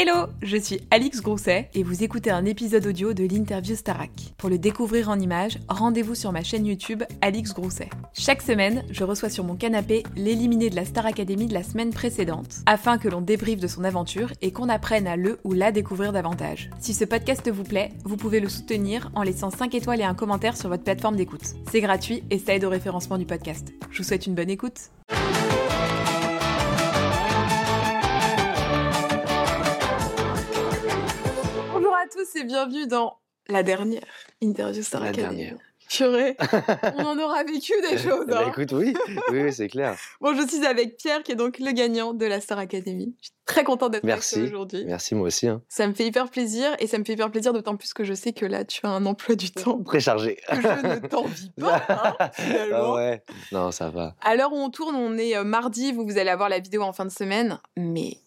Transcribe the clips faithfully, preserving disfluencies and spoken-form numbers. Hello, je suis Alix Grousset et vous écoutez un épisode audio de l'interview Starac. Pour le découvrir en images, rendez-vous sur ma chaîne YouTube Alix Grousset. Chaque semaine, je reçois sur mon canapé l'éliminé de la Star Academy de la semaine précédente, afin que l'on débriefe de son aventure et qu'on apprenne à le ou la découvrir davantage. Si ce podcast vous plaît, vous pouvez le soutenir en laissant cinq étoiles et un commentaire sur votre plateforme d'écoute. C'est gratuit et ça aide au référencement du podcast. Je vous souhaite une bonne écoute. Bonjour à tous et bienvenue dans la dernière interview Star Academy. La dernière. Purée, on en aura vécu des choses. Hein. Bah écoute, oui, oui, oui, c'est clair. Bon, je suis avec Pierre, qui est donc le gagnant de la Star Academy. Je suis très contente d'être Merci. Avec toi aujourd'hui. Merci, moi aussi. Hein. Ça me fait hyper plaisir, et ça me fait hyper plaisir d'autant plus que je sais que là, tu as un emploi du temps. Très chargé. Que je ne t'envie pas, hein, finalement. Ah ouais, non, ça va. À l'heure où on tourne, on est euh, mardi, vous, vous allez avoir la vidéo en fin de semaine, mais...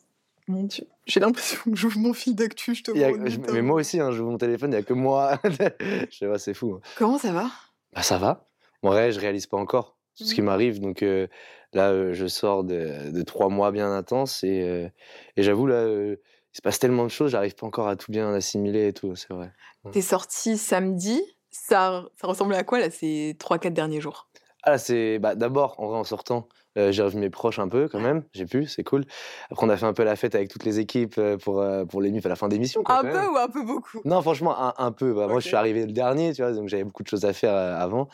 Mon Dieu, j'ai l'impression que j'ouvre mon fil d'actu, je te vois. Mais moi aussi, hein, j'ouvre mon téléphone, il n'y a que moi. Je sais pas, c'est fou. Hein. Comment ça va ? Bah, ça va. Moi, ouais, je ne réalise pas encore mmh. ce qui m'arrive. Donc euh, là, euh, je sors de, de trois mois bien intenses et, euh, et j'avoue, là, euh, il se passe tellement de choses, je n'arrive pas encore à tout bien assimiler et tout, c'est vrai. T'es ouais. sorti samedi, ça, ça ressemblait à quoi là, ces trois quatre derniers jours ? Ah, c'est bah, d'abord, en vrai, en sortant, euh, j'ai revu mes proches un peu quand même, j'ai pu, c'est cool. Après, on a fait un peu la fête avec toutes les équipes pour, euh, pour les, la fin d'émission. Quoi, un peu même. Ou un peu beaucoup ? Non, franchement, un, un peu. Bah, okay. Moi, je suis arrivé le dernier, tu vois, donc j'avais beaucoup de choses à faire euh, avant.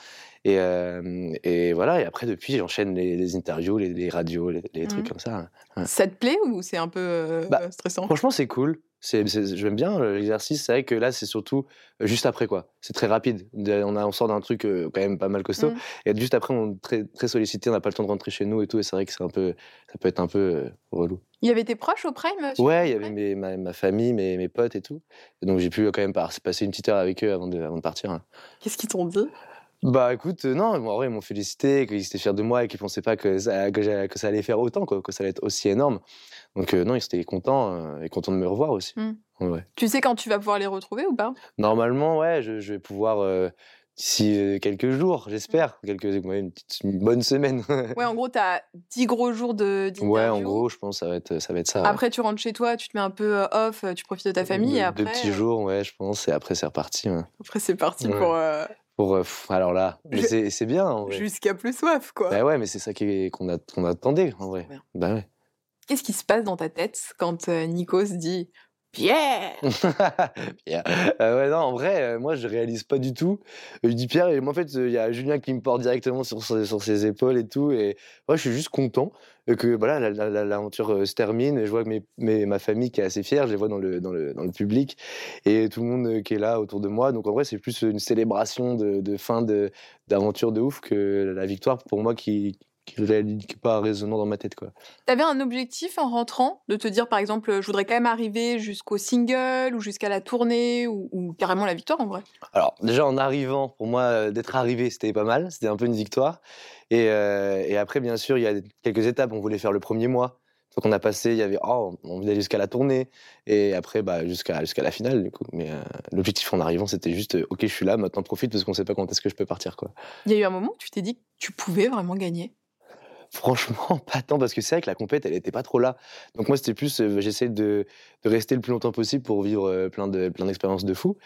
Et, euh, et voilà, et après, depuis, j'enchaîne les, les interviews, les, les radios, les, les mmh. trucs comme ça. Ouais. Ça te plaît ou c'est un peu euh, bah, stressant ? Franchement, c'est cool. C'est, c'est, j'aime bien l'exercice, c'est vrai que là c'est surtout juste après quoi, c'est très rapide, on, a, on sort d'un truc euh, quand même pas mal costaud mmh. et juste après on est très, très sollicité, on n'a pas le temps de rentrer chez nous et tout et c'est vrai que c'est un peu, ça peut être un peu euh, relou. Il y avait tes proches au Prime ? Ouais, il y avait mes, ma, ma famille, mes, mes potes et tout, et donc j'ai pu quand même passer une petite heure avec eux avant de, avant de partir. Hein. Qu'est-ce qu'ils t'ont dit ? Bah écoute, euh, non, en vrai, ils m'ont félicité, qu'ils étaient fiers de moi et qu'ils pensaient pas que ça, que, que ça allait faire autant, quoi, que ça allait être aussi énorme. Donc euh, non, ils étaient contents euh, et contents de me revoir aussi. Mmh. Ouais. Tu sais quand tu vas pouvoir les retrouver ou pas ? Normalement, ouais, je, je vais pouvoir euh, d'ici euh, quelques jours, j'espère, mmh. quelques, ouais, une, petite, une bonne semaine. Ouais, en gros, t'as dix gros jours de, d'interview. Ouais, en gros, je pense que ça va être ça. Va être ça après, ouais. Tu rentres chez toi, tu te mets un peu off, tu profites de ta famille. De, et après, deux petits euh... jours, ouais, je pense, et après, c'est reparti. Ouais. Après, c'est parti ouais. pour... Euh... Pour, euh, alors là, mais c'est, c'est bien. En vrai. Jusqu'à plus soif, quoi. Bah ouais, mais c'est ça qui, qu'on, a, qu'on attendait, en vrai. Bah ouais. Qu'est-ce qui se passe dans ta tête quand euh, Nico se dit « Pierre !» Pierre. Euh, ouais, non, en vrai, euh, moi, je réalise pas du tout. Je dis Pierre, et moi, en fait, il euh, y a Julien qui me porte directement sur, sur ses épaules et tout. Et moi, je suis juste content que voilà, la, la, la, l'aventure euh, se termine. Je vois que mes, mes, ma famille qui est assez fière, je les vois dans le, dans le, dans le public. Et tout le monde euh, qui est là autour de moi. Donc, en vrai, c'est plus une célébration de, de fin de, d'aventure de ouf que la victoire pour moi qui... qui n'est pas résonnant dans ma tête. Tu avais un objectif en rentrant, de te dire, par exemple, je voudrais quand même arriver jusqu'au single ou jusqu'à la tournée ou, ou carrément la victoire, en vrai ? Alors, déjà, en arrivant, pour moi, d'être arrivé, c'était pas mal. C'était un peu une victoire. Et, euh, et après, bien sûr, il y a quelques étapes. On voulait faire le premier mois. Donc, on a passé, il y avait, oh, on venait jusqu'à la tournée. Et après, bah, jusqu'à, jusqu'à la finale, du coup. Mais euh, l'objectif en arrivant, c'était juste, OK, je suis là, maintenant profite, parce qu'on ne sait pas quand est-ce que je peux partir, quoi. Il y a eu un moment où tu t'es dit que tu pouvais vraiment gagner ? Franchement, pas tant, parce que c'est vrai que la compète, elle n'était pas trop là. Donc moi, c'était plus, euh, j'essaie de, de rester le plus longtemps possible pour vivre euh, plein, de, plein d'expériences de fou.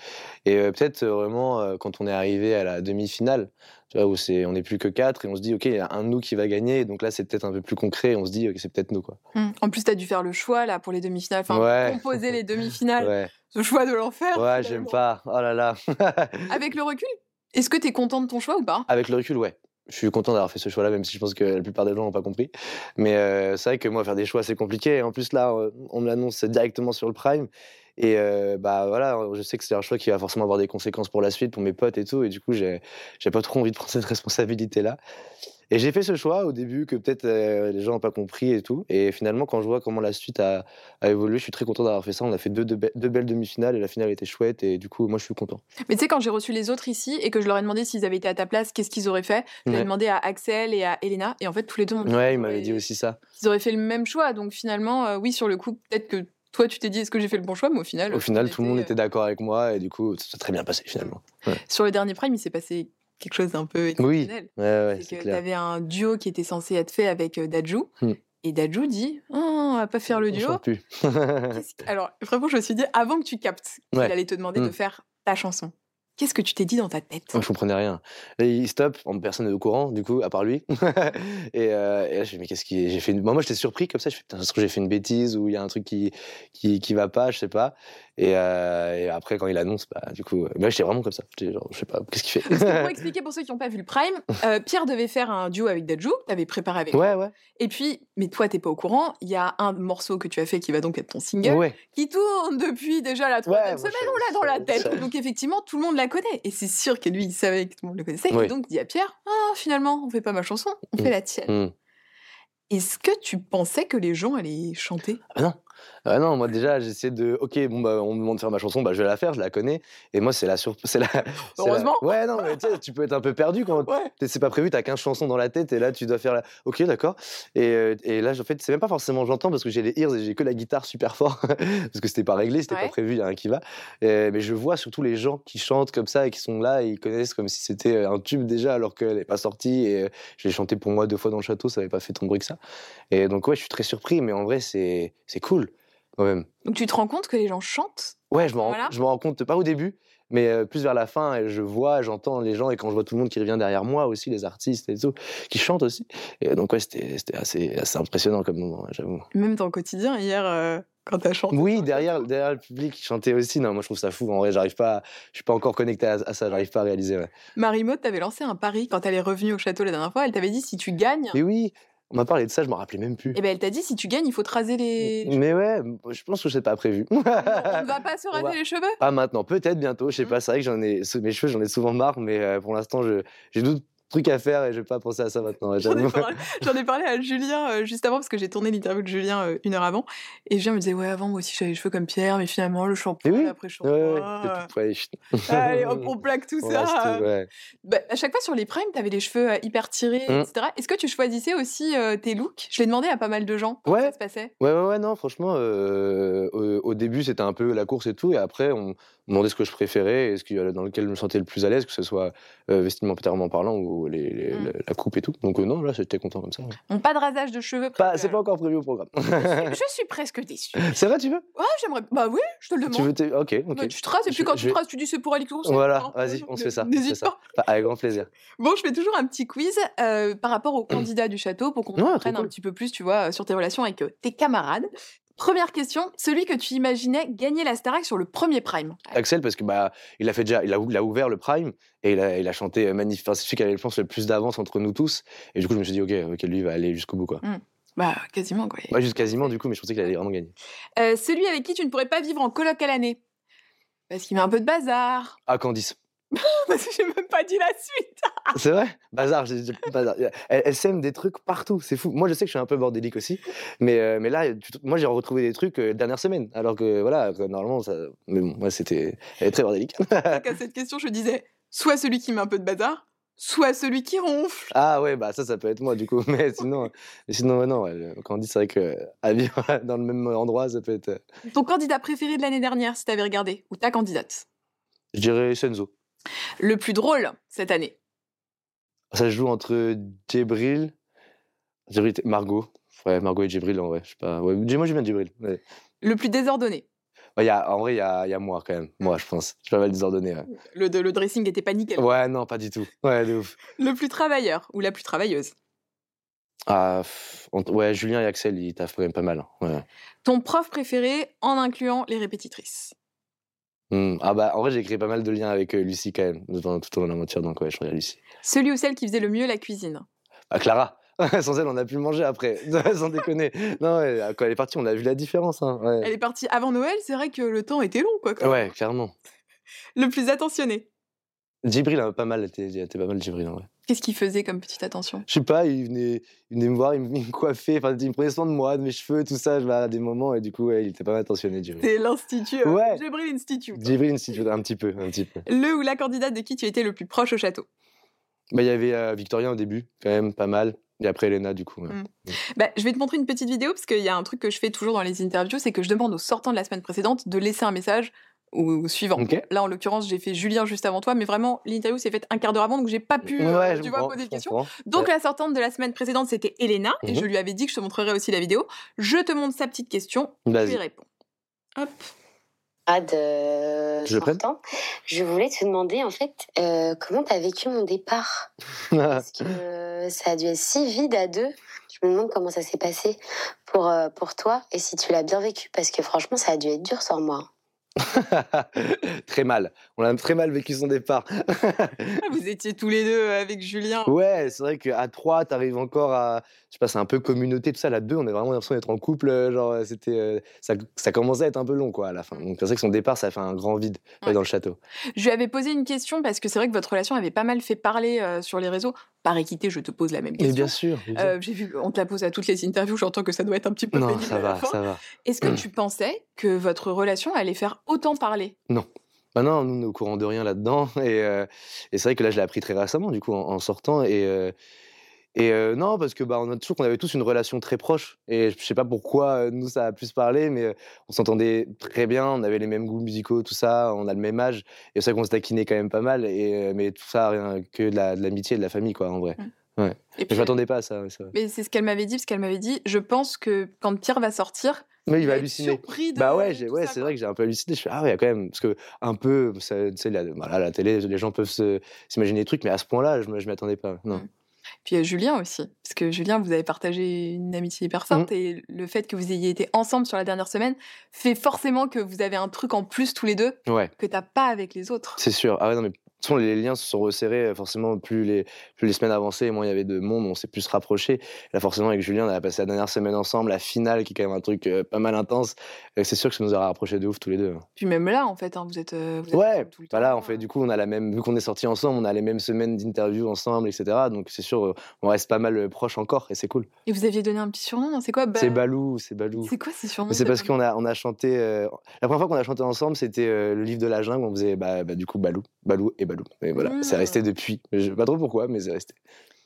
Et euh, peut-être euh, vraiment, euh, quand on est arrivé à la demi-finale, tu vois, où c'est, on n'est plus que quatre, et on se dit, OK, il y a un de nous qui va gagner. Donc là, c'est peut-être un peu plus concret, et on se dit, OK, c'est peut-être nous, quoi. Mmh. En plus, tu as dû faire le choix, là, pour les demi-finales, enfin, ouais. composer les demi-finales, ouais. ce choix de l'enfer. Ouais, finalement. J'aime pas, oh là là. Avec le recul, est-ce que tu es content de ton choix ou pas ? Avec le recul, ouais. Je suis content d'avoir fait ce choix-là, même si je pense que la plupart des gens n'ont pas compris. Mais euh, c'est vrai que moi, faire des choix, c'est compliqué. Et en plus, là, on me l'annonce directement sur le Prime. Et euh, bah voilà, je sais que c'est un choix qui va forcément avoir des conséquences pour la suite, pour mes potes et tout. Et du coup, j'ai, j'ai pas trop envie de prendre cette responsabilité-là. Et j'ai fait ce choix au début que peut-être euh, les gens n'ont pas compris et tout. Et finalement, quand je vois comment la suite a, a évolué, je suis très content d'avoir fait ça. On a fait deux, deux, be- deux belles demi-finales et la finale était chouette. Et du coup, moi, je suis content. Mais tu sais, quand j'ai reçu les autres ici et que je leur ai demandé s'ils avaient été à ta place, qu'est-ce qu'ils auraient fait ? Je ouais. l'ai demandé à Axel et à Héléna. Et en fait, tous les deux m'ont dit. Ouais, ils m'avaient dit aussi ça. Ils auraient fait le même choix. Donc finalement, euh, oui, sur le coup, peut-être que toi, tu t'es dit, est-ce que j'ai fait le bon choix ? Mais au final. Au final, tout le monde était d'accord avec moi. Et du coup, ça s'est très bien passé finalement. Ouais. Sur le dernier Prime, il s'est passé quelque chose d'un peu exceptionnel. Oui, ouais, ouais, c'est, c'est que tu avais un duo qui était censé être fait avec Dadju, mm. Et Dadju dit oh, on va pas faire le duo. Alors, vraiment, je me suis dit avant que tu captes qu'il ouais. allait te demander mmh. de faire ta chanson. Qu'est-ce que tu t'es dit dans ta tête ? Moi, je comprenais rien. Là, il stoppe, personne n'est au courant, du coup, à part lui. et, euh, et là, je fais, mais qu'est-ce qui. J'ai fait une... Moi, moi, j'étais surpris comme ça. Je fais, putain, ça se trouve, j'ai fait une bêtise ou il y a un truc qui, qui, qui va pas, je sais pas. Et, euh, et après, quand il annonce, bah, du coup. Mais là, j'étais vraiment comme ça. J'étais genre, je sais pas, qu'est-ce qu'il fait ? Parce que pour expliquer pour ceux qui n'ont pas vu le Prime, euh, Pierre devait faire un duo avec Dadju, t'avais préparé avec ouais, lui. Ouais. Et puis, mais toi, t'es pas au courant, il y a un morceau que tu as fait qui va donc être ton single, ouais. qui tourne depuis déjà la troisième ouais, semaine, je... on l'a dans la tête. Ça... Donc, effectivement, tout le monde l'a connaît. Et c'est sûr que lui, il savait que tout le monde le connaissait. Oui. Et donc, il dit à Pierre, ah, finalement, on fait pas ma chanson, on mmh. fait la tienne. Mmh. Est-ce que tu pensais que les gens allaient chanter ? Ah non. Ah non, moi déjà, j'essayais de... Ok, bon, bah, on me demande de faire ma chanson, bah, je vais la faire, je la connais. Et moi, c'est la surprise. C'est la... Heureusement. La... Ouais, non, mais tu sais, tu peux être un peu perdu quand ouais. c'est pas prévu, t'as quinze chansons dans la tête et là, tu dois faire la... Ok, d'accord. Et, et là, en fait, c'est même pas forcément j'entends parce que j'ai les ears et j'ai que la guitare super fort. parce que c'était pas réglé, c'était ouais. pas prévu, il y a un qui va. Et, mais je vois surtout les gens qui chantent comme ça et qui sont là et ils connaissent comme si c'était un tube déjà alors qu'elle n'est pas sortie. Et je l'ai chanté pour moi deux fois dans le château, ça n'avait pas fait tant de bruit que ça. Et donc, ouais, je suis très surpris, mais en vrai, c'est, c'est cool, quand même. Donc, tu te rends compte que les gens chantent ? Ouais, je m'en voilà. rends, rends compte, pas au début, mais euh, plus vers la fin, et je vois, j'entends les gens, et quand je vois tout le monde qui revient derrière moi aussi, les artistes et tout, qui chantent aussi. Et donc, ouais, c'était, c'était assez, assez impressionnant comme moment, j'avoue. Même dans le quotidien, hier... Euh... Quand t'as chanté. Oui, derrière, derrière le public, qui chantait aussi. Non, moi, je trouve ça fou. En vrai, j'arrive pas, je suis pas encore connecté à, à ça. J'arrive pas à réaliser. Ouais. Marie-Maud, t'avais lancé un pari quand elle est revenue au château la dernière fois. Elle t'avait dit si tu gagnes. Mais oui. On m'a parlé de ça, je m'en rappelais même plus. Et ben elle t'a dit si tu gagnes, il faut te raser les. Mais ouais, je pense que c'est pas prévu. On ne va pas se raser va... les cheveux ? Pas maintenant, peut-être bientôt. Je sais mmh. pas. C'est vrai que j'en ai mes cheveux, j'en ai souvent marre, mais pour l'instant, je j'ai d'autres trucs à faire et je vais pas penser à ça maintenant. J'en ai parlé, j'en ai parlé à Julien euh, juste avant parce que j'ai tourné l'interview de Julien euh, une heure avant et Julien me disait ouais avant moi aussi j'avais les cheveux comme Pierre mais finalement le shampoing oui, après shampoing ouais, ouais, euh... allez hop, on plaque tout on ça tout, ouais. Bah, à chaque fois sur les primes t'avais les cheveux hyper tirés mm. etc. Est-ce que tu choisissais aussi euh, tes looks? Je l'ai demandé à pas mal de gens comment ouais. ça se passait. Ouais ouais ouais non franchement euh, au, au début c'était un peu la course et tout et après on me demandait ce que je préférais et ce que, dans lequel je me sentais le plus à l'aise que ce soit euh, vestimentairement parlant ou Les, les, mmh. la coupe et tout. Donc euh, non, là, j'étais content comme ça. Ouais. Pas de rasage de cheveux. Pas, c'est pas encore prévu au programme. je, suis, je suis presque déçue. C'est vrai, tu veux ? Ouais, j'aimerais. Bah oui, je te le demande. Tu veux t'es... Ok, ok. Bah, tu te rases et puis je, quand je... tu te rases, tu dis c'est pour Alix Grousset. Voilà, vas-y, on se fait ça. N'hésite pas. Ça. Avec grand plaisir. Bon, je fais toujours un petit quiz euh, par rapport aux candidats du château pour qu'on ouais, comprenne cool. un petit peu plus, tu vois, sur tes relations avec euh, tes camarades. Première question, celui que tu imaginais gagner la Starac sur le premier Prime. Axel, parce que bah il a fait déjà, il a, il a ouvert le Prime et il a, il a chanté magnifique. Enfin, c'est celui qui avait je pense le plus d'avance entre nous tous. Et du coup, je me suis dit ok, ok, lui il va aller jusqu'au bout quoi. Mmh. Bah quasiment quoi. Bah juste quasiment du coup, mais je pensais qu'il allait vraiment gagner. Euh, celui avec qui tu ne pourrais pas vivre en coloc à l'année, parce qu'il met un peu de bazar. Ah Candice. Parce que j'ai même pas dit la suite. C'est vrai ? Bazar, j'ai dit bazar. Elle, elle sème des trucs partout, c'est fou. Moi, je sais que je suis un peu bordélique aussi, mais, euh, mais là, tu, moi, j'ai retrouvé des trucs euh, dernière semaine, alors que voilà, que, normalement, ça. Mais bon, moi, c'était. Elle est très bordélique. Donc, à cette question, je disais soit celui qui met un peu de bazar, soit celui qui ronfle. Ah ouais, bah ça, ça peut être moi, du coup. Mais sinon, mais sinon non, ouais, quand on dit, c'est vrai qu'à vivre dans le même endroit, ça peut être. Ton candidat préféré de l'année dernière, si t'avais regardé, ou ta candidate ? Je dirais Senzo. Le plus drôle cette année. Ça se joue entre Djebril, Djebril et Margot. Ouais, Margot et Djebril, en vrai. Je sais pas. Ouais, moi, j'aime bien Djebril. Ouais. Le plus désordonné. Ouais, y a, en vrai, il y, y a moi quand même. Moi, je pense. Je suis pas mal désordonné. Ouais. Le, de, le dressing était pas nickel. Ouais, non, pas du tout. Ouais, de ouf. Le plus travailleur ou la plus travailleuse. Ah, on, ouais, Julien et Axel, ils taffent quand même pas mal. Ouais. Ton prof préféré en incluant les répétitrices. Mmh. Ah bah, en vrai, j'ai créé pas mal de liens avec euh, Lucie quand même, tout au long de la matière, donc ouais, je regarde Lucie. Celui ou celle qui faisait le mieux la cuisine ? Ah, Clara. Sans elle, on a pu manger après, sans déconner. Non, ouais, quand elle est partie, on a vu la différence. Hein. Ouais. Elle est partie avant Noël, c'est vrai que le temps était long, quoi. Quand ouais, même. Clairement. Le plus attentionné ? Djebril, hein, pas mal, t'es, t'es pas mal Djebril, en vrai. Qu'est-ce qu'il faisait comme petite attention ? Je sais pas, il venait, il venait me voir, il me, il me coiffait, enfin, il me prenait soin de moi, de mes cheveux, tout ça, à des moments, et du coup, ouais, il était pas mal attentionné, Djebril. C'est l'Institut, euh, ouais. Djebril Institute. Djebril Institute, un petit peu, un petit peu. Le ou la candidate de qui tu étais le plus proche au château ? Bah, il y avait euh, Victorien au début, quand même, pas mal. Et après Héléna, du coup. Ouais. Mmh. Mmh. Bah, je vais te montrer une petite vidéo, parce qu'il y a un truc que je fais toujours dans les interviews, c'est que je demande aux sortants de la semaine précédente de laisser un message au suivant. Okay. Là, en l'occurrence, j'ai fait Julien juste avant toi, mais vraiment, l'interview s'est faite un quart d'heure avant, donc j'ai pas pu ouais, tu vois, poser de questions. Donc, ouais. La sortante de la semaine précédente, c'était Héléna, mm-hmm. et je lui avais dit que je te montrerais aussi la vidéo. Je te montre sa petite question, Vas-y. Tu lui réponds. Hop. Ah, de je, je voulais te demander, en fait, euh, comment t'as vécu mon départ ? Parce que euh, ça a dû être si vide à deux. Je me demande comment ça s'est passé pour, euh, pour toi, et si tu l'as bien vécu, parce que franchement, ça a dû être dur sans moi. Très mal. On a très mal vécu son départ. Vous étiez tous les deux avec Julien. Ouais, c'est vrai qu'à trois, t'arrives encore à, je sais pas, c'est un peu communauté tout ça. À deux, on a vraiment l'impression d'être en couple. Genre, c'était, ça, ça commençait à être un peu long quoi à la fin. Donc c'est vrai que son départ, ça a fait un grand vide ouais. dans le château. Je lui avais posé une question parce que c'est vrai que votre relation avait pas mal fait parler euh, sur les réseaux. Par équité, je te pose la même question. Et bien sûr. Bien sûr. Euh, j'ai vu, on te la pose à toutes les interviews. J'entends que ça doit être un petit peu. Non, ça va, ça va. Est-ce que tu pensais que votre relation allait faire autant parler? Non. Bah non, nous, on est au courant de rien là-dedans. Et, euh, et c'est vrai que là, je l'ai appris très récemment, du coup, en, en sortant. Et, euh, et euh, non, parce que bah, on a toujours qu'on avait tous une relation très proche. Et je sais pas pourquoi, euh, nous, ça a plus parlé, mais euh, on s'entendait très bien. On avait les mêmes goûts musicaux, tout ça. On a le même âge. Et c'est vrai qu'on se taquinait quand même pas mal. Et, euh, mais tout ça, rien que de, la, de l'amitié et de la famille, quoi, en vrai. Mmh. Ouais. Et puis, je ne m'attendais pas à ça. Mais c'est, mais c'est ce qu'elle m'avait dit, parce qu'elle m'avait dit, je pense que quand Pierre va sortir, mais il va halluciner. De bah ouais, j'ai, ouais ça, c'est quoi. Vrai que j'ai un peu halluciné. Je fais ah ouais quand même parce que un peu, tu sais la, bah la télé, les gens peuvent se, s'imaginer des trucs, mais à ce point-là, je ne m'attendais pas. Non. Mmh. Puis euh, Julien aussi, parce que Julien, vous avez partagé une amitié hyper forte mmh. et le fait que vous ayez été ensemble sur la dernière semaine fait forcément que vous avez un truc en plus tous les deux ouais. que t'as pas avec les autres. C'est sûr. Ah ouais non mais. De toute façon, les liens se sont resserrés, forcément, plus les, plus les semaines avançaient, moins il y avait de monde, on s'est plus rapprochés. Là, forcément, avec Julien, on a passé la dernière semaine ensemble, la finale, qui est quand même un truc euh, pas mal intense. Et c'est sûr que ça nous a rapprochés de ouf, tous les deux. Puis même là, en fait, hein, vous êtes, vous êtes ouais, tout le temps. Ouais, là, en fait, du coup, on a la même, vu qu'on est sortis ensemble, on a les mêmes semaines d'interviews ensemble, et cetera. Donc, c'est sûr, on reste pas mal proches encore, et c'est cool. Et vous aviez donné un petit surnom, c'est quoi bah... C'est Balou, c'est Balou. C'est quoi ces surnoms? C'est parce qu'on a, on a chanté... Euh... La première fois qu'on a chanté ensemble, c'était euh, le livre de la jungle, on faisait, bah, bah, du coup, Balou, Balou et Et voilà, mmh. c'est resté depuis. Je sais pas trop pourquoi, mais c'est resté.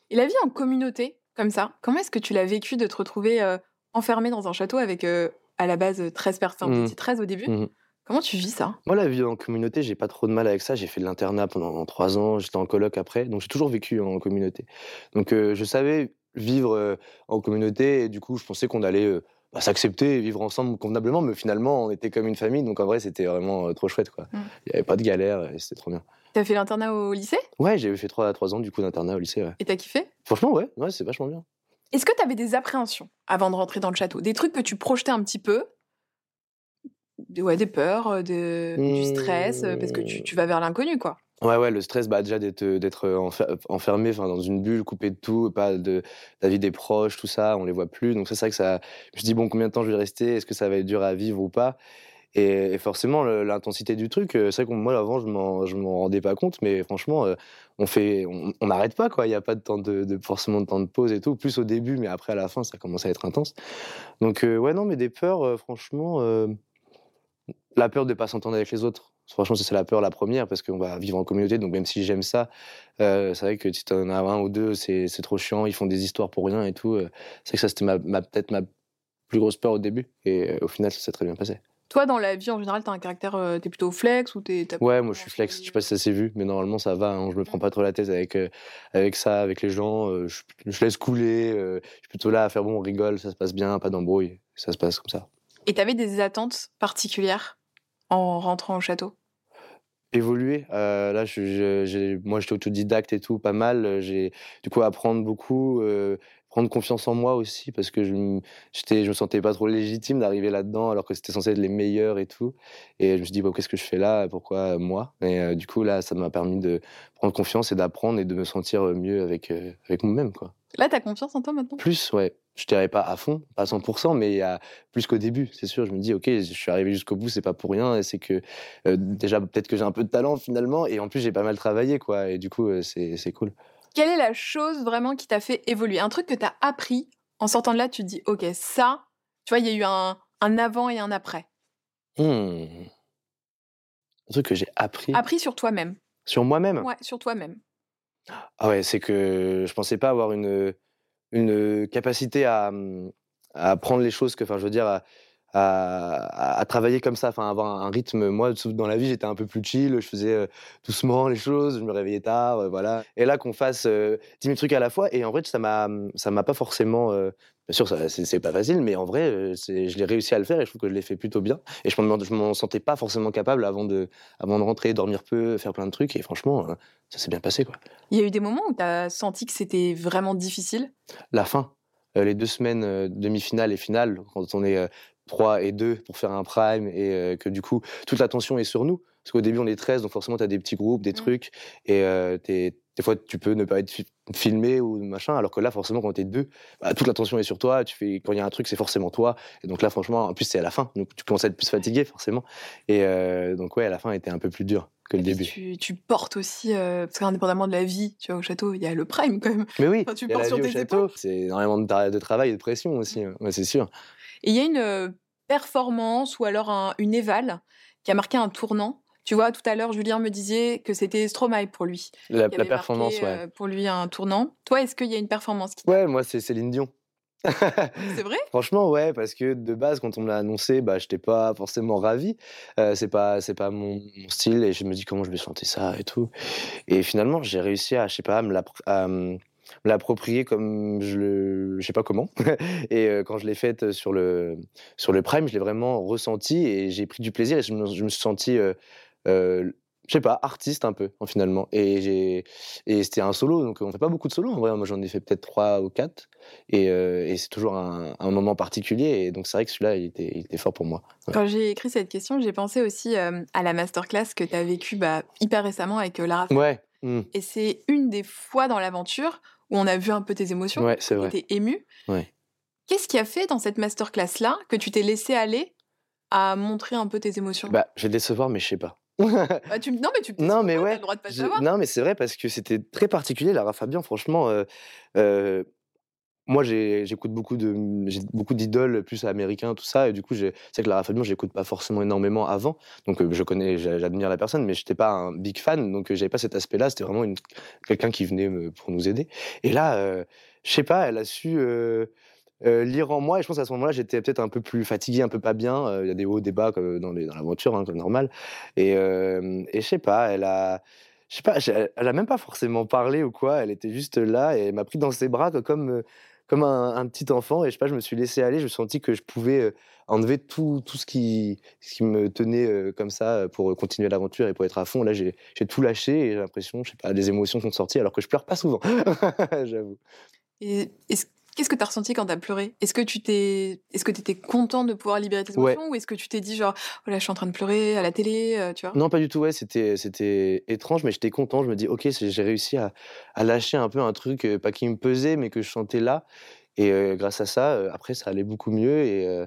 Et la vie en communauté, comme ça, comment est-ce que tu l'as vécu de te retrouver euh, enfermé dans un château avec, euh, à la base, treize personnes, mmh. petit treize au début mmh. Comment tu vis ça ? Moi, la vie en communauté, j'ai pas trop de mal avec ça. J'ai fait de l'internat pendant trois ans, j'étais en coloc après, donc j'ai toujours vécu en communauté. Donc euh, je savais vivre euh, en communauté, et du coup, je pensais qu'on allait... Euh, à s'accepter et vivre ensemble convenablement, mais finalement, on était comme une famille, donc en vrai, c'était vraiment trop chouette, quoi. Il mmh. n'y avait pas de galère, et c'était trop bien. T'as fait l'internat au lycée ? Ouais, j'ai fait trois, trois ans, du coup, d'internat au lycée, ouais. Et t'as kiffé ? Franchement, ouais, ouais, c'est vachement bien. Est-ce que t'avais des appréhensions avant de rentrer dans le château ? Des trucs que tu projetais un petit peu ? Ouais, des peurs, de... mmh... du stress, parce que tu, tu vas vers l'inconnu, quoi. Ouais, ouais, le stress, bah, déjà d'être, d'être enfermé dans une bulle, coupé de tout, pas de, de la vie des proches, tout ça, on les voit plus. Donc, c'est vrai que ça. Je me dis, bon, combien de temps je vais rester ? Est-ce que ça va être dur à vivre ou pas ? et, et forcément, le, l'intensité du truc, c'est vrai que moi, avant, je m'en, je m'en rendais pas compte, mais franchement, on fait, on n'arrête pas, quoi. Il n'y a pas de temps de, de, forcément de temps de pause et tout, plus au début, mais après, à la fin, ça commence à être intense. Donc, euh, ouais, non, mais des peurs, euh, franchement, euh, la peur de ne pas s'entendre avec les autres. Franchement, c'est la peur, la première, parce qu'on va vivre en communauté, donc même si j'aime ça, euh, c'est vrai que si t'en as un ou deux, c'est, c'est trop chiant, ils font des histoires pour rien et tout. Euh, c'est vrai que ça, c'était ma, ma, peut-être ma plus grosse peur au début, et euh, au final, ça s'est très bien passé. Toi, dans la vie, en général, t'as un caractère... Euh, t'es plutôt flex ou t'es... Ouais, moi, je suis flex. Je sais pas si ça s'est vu, mais normalement, ça va. Hein, je me prends pas trop la tête avec, euh, avec ça, avec les gens. Euh, je, je laisse couler. Euh, je suis plutôt là à faire bon, on rigole, ça se passe bien, pas d'embrouille. Ça se passe comme ça. Et t'avais des attentes particulières en rentrant au château ? Évoluer. Euh, là, je, je, j'ai, moi, j'étais autodidacte et tout, pas mal. J'ai du coup apprendre beaucoup, euh, prendre confiance en moi aussi, parce que je me, j'étais, je me sentais pas trop légitime d'arriver là-dedans, alors que c'était censé être les meilleurs et tout. Et je me suis dit, bah, qu'est-ce que je fais là ? Pourquoi moi ? Et euh, du coup, là, ça m'a permis de prendre confiance et d'apprendre et de me sentir mieux avec, euh, avec moi-même, quoi. Là, t'as confiance en toi maintenant ? Plus, ouais. Je dirais pas à fond, pas à cent pour cent, mais à plus qu'au début, c'est sûr. Je me dis, ok, je suis arrivé jusqu'au bout, c'est pas pour rien. Et c'est que euh, déjà, peut-être que j'ai un peu de talent finalement, et en plus, j'ai pas mal travaillé, quoi. Et du coup, euh, c'est, c'est cool. Quelle est la chose vraiment qui t'a fait évoluer ? Un truc que t'as appris en sortant de là, tu te dis, ok, ça, tu vois, il y a eu un, un avant et un après. Hmm. Un truc que j'ai appris. Appris sur toi-même. Sur moi-même ? Ouais, sur toi-même. Ah ouais, c'est que je pensais pas avoir une. une capacité à, à prendre les choses, que, enfin, je veux dire, à, à, à travailler comme ça, enfin avoir un rythme. Moi, dans la vie, j'étais un peu plus chill, je faisais euh, doucement les choses, je me réveillais tard, euh, voilà. Et là, qu'on fasse euh, dix mille trucs à la fois, et en vrai, ça m'a, ça m'a pas forcément. Euh, bien sûr, ça, c'est, c'est pas facile, mais en vrai, c'est, je l'ai réussi à le faire et je trouve que je l'ai fait plutôt bien. Et je m'en, je m'en sentais pas forcément capable avant de, avant de rentrer, dormir peu, faire plein de trucs. Et franchement, euh, ça s'est bien passé, quoi. Il y a eu des moments où t'as senti que c'était vraiment difficile ? La fin. Les deux semaines euh, demi-finale et finale, quand on est euh, trois et deux pour faire un prime et euh, que du coup, toute l'attention est sur nous. Parce qu'au début, on est treize, donc forcément, t'as des petits groupes, des mmh. trucs, et euh, t'es, des fois, tu peux ne pas être fi- filmé ou machin, alors que là, forcément, quand t'es deux, bah, toute l'attention est sur toi, tu fais, quand il y a un truc, c'est forcément toi. Et donc là, franchement, en plus, c'est à la fin, donc tu commences à être plus fatigué, forcément. Et euh, donc ouais, à la fin, était un peu plus dur que le et début. Tu, tu portes aussi, euh, parce qu'indépendamment de la vie, tu vois, au château, il y a le prime quand même. Mais oui, enfin, tu y portes y a la vie sur au tes château, épaules. C'est énormément de, de travail et de pression aussi, mmh. ouais, c'est sûr. Et il y a une euh, performance ou alors un, une éval qui a marqué un tournant. Tu vois, tout à l'heure, Julien me disait que c'était Stromae pour lui. La, la performance, marqué, ouais. Euh, pour lui, un tournant. Toi, est-ce qu'il y a une performance qui t'a... Ouais, moi, c'est Céline Dion. C'est vrai ? Franchement, ouais, parce que de base, quand on me l'a annoncé, bah, j'étais pas forcément ravi. Euh, c'est pas, c'est pas mon, mon style, et je me dis comment je vais chanter ça et tout. Et finalement, j'ai réussi à, je sais pas, à me l'appro- à, me l'approprier comme je le, je sais pas comment. Et euh, quand je l'ai faite sur le, sur le Prime, je l'ai vraiment ressenti et j'ai pris du plaisir et je me, je me suis senti. Euh, Euh, je sais pas, artiste un peu finalement, et, j'ai... et c'était un solo, donc on fait pas beaucoup de solos en vrai, moi j'en ai fait peut-être trois ou quatre, et, euh, et c'est toujours un, un moment particulier, et donc c'est vrai que celui-là il était, il était fort pour moi. Ouais. Quand j'ai écrit cette question, j'ai pensé aussi euh, à la masterclass que t'as vécue bah, hyper récemment avec euh, Lara Fabian. Ouais. Mmh. Et c'est une des fois dans l'aventure où on a vu un peu tes émotions, ouais, c'est vrai. T'es ému. Ouais. Qu'est-ce qui a fait dans cette masterclass-là que tu t'es laissé aller à montrer un peu tes émotions ? Bah, je vais décevoir, mais je sais pas. bah, tu, non mais tu non, mais ouais, t'as le droit de pas savoir. Je, non mais c'est vrai parce que c'était très particulier Lara Fabian, franchement euh, euh, moi j'ai, j'écoute beaucoup de j'ai beaucoup d'idoles plus américains tout ça et du coup j'ai, c'est que Lara Fabian j'écoute pas forcément énormément avant donc euh, je connais j'admire la personne mais j'étais pas un big fan donc euh, j'avais pas cet aspect là, c'était vraiment une, quelqu'un qui venait me, pour nous aider et là euh, je sais pas elle a su euh, Euh, lire en moi et je pense à ce moment-là j'étais peut-être un peu plus fatigué, un peu pas bien, il euh, y a des hauts, des bas comme dans, les, dans l'aventure hein, comme normal et, euh, et je sais pas elle a je sais pas elle a même pas forcément parlé ou quoi, elle était juste là et elle m'a pris dans ses bras comme, comme un, un petit enfant et je sais pas je me suis laissé aller, je me suis senti que je pouvais enlever tout, tout ce, qui, ce qui me tenait comme ça pour continuer l'aventure et pour être à fond, là j'ai, j'ai tout lâché et j'ai l'impression, je sais pas, des émotions sont sorties alors que je pleure pas souvent j'avoue. Et est-ce Qu'est-ce que t'as ressenti quand t'as pleuré ? Est-ce que tu t'es, est-ce que t'étais content de pouvoir libérer tes émotions, ouais. Ou est-ce que tu t'es dit genre oh là je suis en train de pleurer à la télé, euh, tu vois ? Non pas du tout, ouais c'était c'était étrange mais j'étais content, je me dis ok j'ai réussi à, à lâcher un peu un truc euh, pas qui me pesait mais que je sentais là et euh, grâce à ça euh, après ça allait beaucoup mieux et euh,